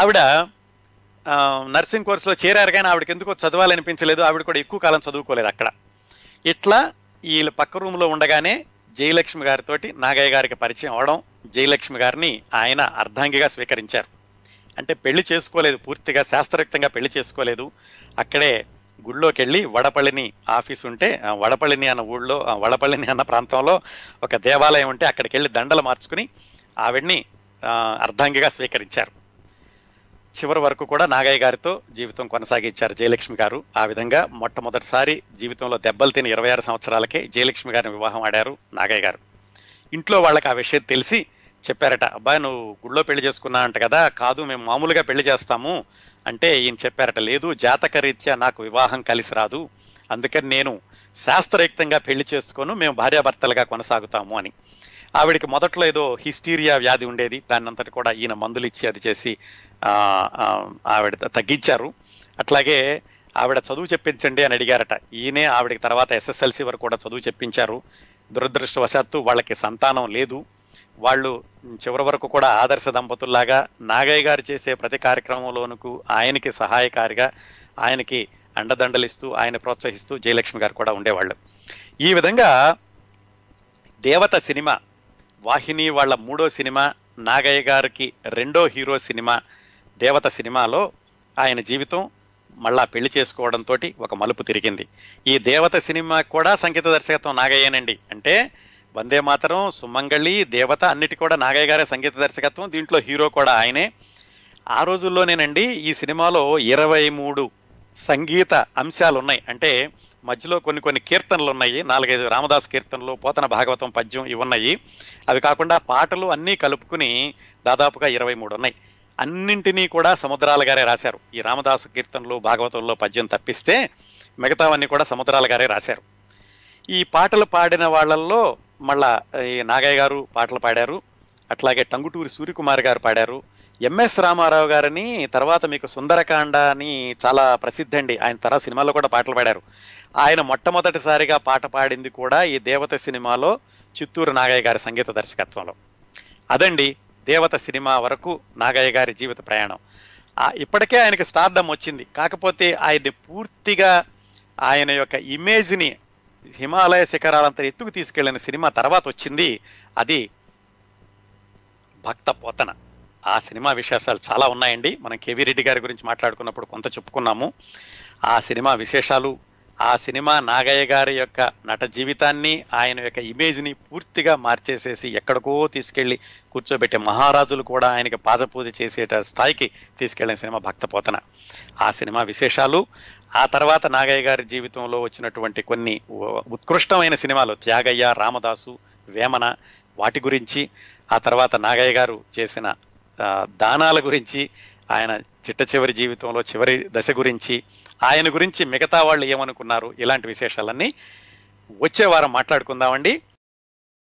ఆవిడ నర్సింగ్ కోర్సులో చేరారు, కానీ ఆవిడకి ఎందుకో చదవాలనిపించలేదు. ఆవిడ కూడా ఎక్కువ కాలం చదువుకోలేదు అక్కడ. ఇట్లా వీళ్ళ పక్క రూమ్లో ఉండగానే జయలక్ష్మి గారితో నాగయ్య గారికి పరిచయం అవడం, జయలక్ష్మి గారిని ఆయన అర్ధాంగిగా స్వీకరించారు. అంటే పెళ్లి చేసుకోలేదు, పూర్తిగా శాస్త్రయుక్తంగా పెళ్లి చేసుకోలేదు. అక్కడే గుళ్ళోకి వెళ్ళి వడపల్లిని ఆఫీస్ ఉంటే, వడపల్లిని అన్న ఊళ్ళో, వడపల్లిని అన్న ప్రాంతంలో ఒక దేవాలయం ఉంటే అక్కడికి వెళ్ళి దండలు మార్చుకుని ఆవిడ్ని అర్ధాంగిగా స్వీకరించారు. చివరి వరకు కూడా నాగయ్య గారితో జీవితం కొనసాగించారు జయలక్ష్మి గారు. ఆ విధంగా మొట్టమొదటిసారి జీవితంలో దెబ్బలు తిని 26 సంవత్సరాలకే జయలక్ష్మి గారిని వివాహం ఆడారు నాగయ్య గారు. ఇంట్లో వాళ్ళకి ఆ విషయం తెలిసి చెప్పారట, అబ్బాయి నువ్వు గుళ్ళో పెళ్లి చేసుకున్నా అంట కదా. కాదు, మేము మామూలుగా పెళ్లి చేస్తాము అంటే ఈయన చెప్పారట, లేదు జాతకరీత్యా నాకు వివాహం కలిసి రాదు, అందుకని నేను శాస్త్రయుక్తంగా పెళ్లి చేసుకోను, మేము భార్యాభర్తలుగా కొనసాగుతాము అని. ఆవిడికి మొదట్లో ఏదో హిస్టీరియా వ్యాధి ఉండేది, దాన్నంతటి కూడా ఈయన మందులు ఇచ్చి అది చేసి ఆవిడ తగ్గించారు. అట్లాగే ఆవిడ చదువు చెప్పించండి అని అడిగారట. ఈయనే ఆవిడకి తర్వాత SSLC వరకు కూడా చదువు చెప్పించారు. దురదృష్టవశాత్తు వాళ్ళకి సంతానం లేదు. వాళ్ళు చివరి వరకు కూడా ఆదర్శ దంపతుల్లాగా నాగయ్య గారు చేసే ప్రతి కార్యక్రమంలోనూ ఆయనకి సహాయకారిగా, ఆయనకి అండదండలిస్తూ, ఆయన ప్రోత్సహిస్తూ జయలక్ష్మి గారు కూడా ఉండేవాళ్ళు. ఈ విధంగా దేవత సినిమా, వాహిని వాళ్ళ మూడో సినిమా, నాగయ్య గారికి రెండో హీరో సినిమా దేవత సినిమాలో ఆయన జీవితం మళ్ళా పెళ్లి చేసుకోవడంతో ఒక మలుపు తిరిగింది. ఈ దేవత సినిమా కూడా సంగీత దర్శకత్వం నాగయ్యేనండి. అంటే వందే మాతరం, సుమంగళి, దేవత అన్నిటి కూడా నాగయ్య గారే సంగీత దర్శకత్వం. దీంట్లో హీరో కూడా ఆయనే. ఆ రోజుల్లోనేనండి ఈ సినిమాలో 23 సంగీత అంశాలు ఉన్నాయి. అంటే మధ్యలో కొన్ని కీర్తనలు ఉన్నాయి, 4-5 రామదాసు కీర్తనలు, పోతన భాగవతం పద్యం ఇవి ఉన్నాయి. అవి కాకుండా పాటలు అన్నీ కలుపుకుని దాదాపుగా 23 ఉన్నాయి. అన్నింటినీ కూడా సముద్రాల గారే రాశారు. ఈ రామదాసు కీర్తనలు, భాగవతంలో పద్యం తప్పిస్తే మిగతావన్నీ కూడా సముద్రాల గారే రాశారు. ఈ పాటలు పాడిన వాళ్ళల్లో మళ్ళా ఈ నాగయ్య గారు పాటలు పాడారు. అట్లాగే టంగుటూరి సూర్యకుమార్ గారు పాడారు. ఎంఎస్ రామారావు గారిని తర్వాత మీకు సుందరకాండ అని చాలా ప్రసిద్ధి అండి, ఆయన తర్వాత సినిమాలో కూడా పాటలు పాడారు. ఆయన మొట్టమొదటిసారిగా పాట పాడింది కూడా ఈ దేవత సినిమాలో చిత్తూరు నాగయ్య గారి సంగీత దర్శకత్వంలో. అదండి దేవత సినిమా వరకు నాగయ్య గారి జీవిత ప్రయాణం. ఇప్పటికే ఆయనకి స్టార్డమ్ వచ్చింది, కాకపోతే ఆయన్ని పూర్తిగా ఆయన యొక్క ఇమేజ్ని హిమాలయ శిఖరాలంత ఎత్తుకు తీసుకెళ్లిన సినిమా తర్వాత వచ్చింది, అది భక్త పోతన. ఆ సినిమా విశేషాలు చాలా ఉన్నాయండి. మనం కేవీ రెడ్డి గారి గురించి మాట్లాడుకున్నప్పుడు కొంత చెప్పుకున్నాము. ఆ సినిమా విశేషాలు, ఆ సినిమా నాగయ్య గారి యొక్క నట జీవితాన్ని, ఆయన యొక్క ఇమేజ్ని పూర్తిగా మార్చేసేసి ఎక్కడికో తీసుకెళ్ళి కూర్చోబెట్టే మహారాజులు కూడా ఆయనకి పాదపూజ చేసేట స్థాయికి తీసుకెళ్లిన సినిమా భక్త పోతన. ఆ సినిమా విశేషాలు, ఆ తర్వాత నాగయ్య గారి జీవితంలో వచ్చినటువంటి కొన్ని ఉత్కృష్టమైన సినిమాలు త్యాగయ్య, రామదాసు, వేమన, వాటి గురించి, ఆ తర్వాత నాగయ్య గారు చేసిన దానాల గురించి, ఆయన చిట్ట చివరి జీవితంలో చివరి దశ గురించి, ఆయన గురించి మిగతా వాళ్ళు ఏమనుకున్నారు, ఇలాంటి విశేషాలన్నీ వచ్చే వారం మాట్లాడుకుందామండి.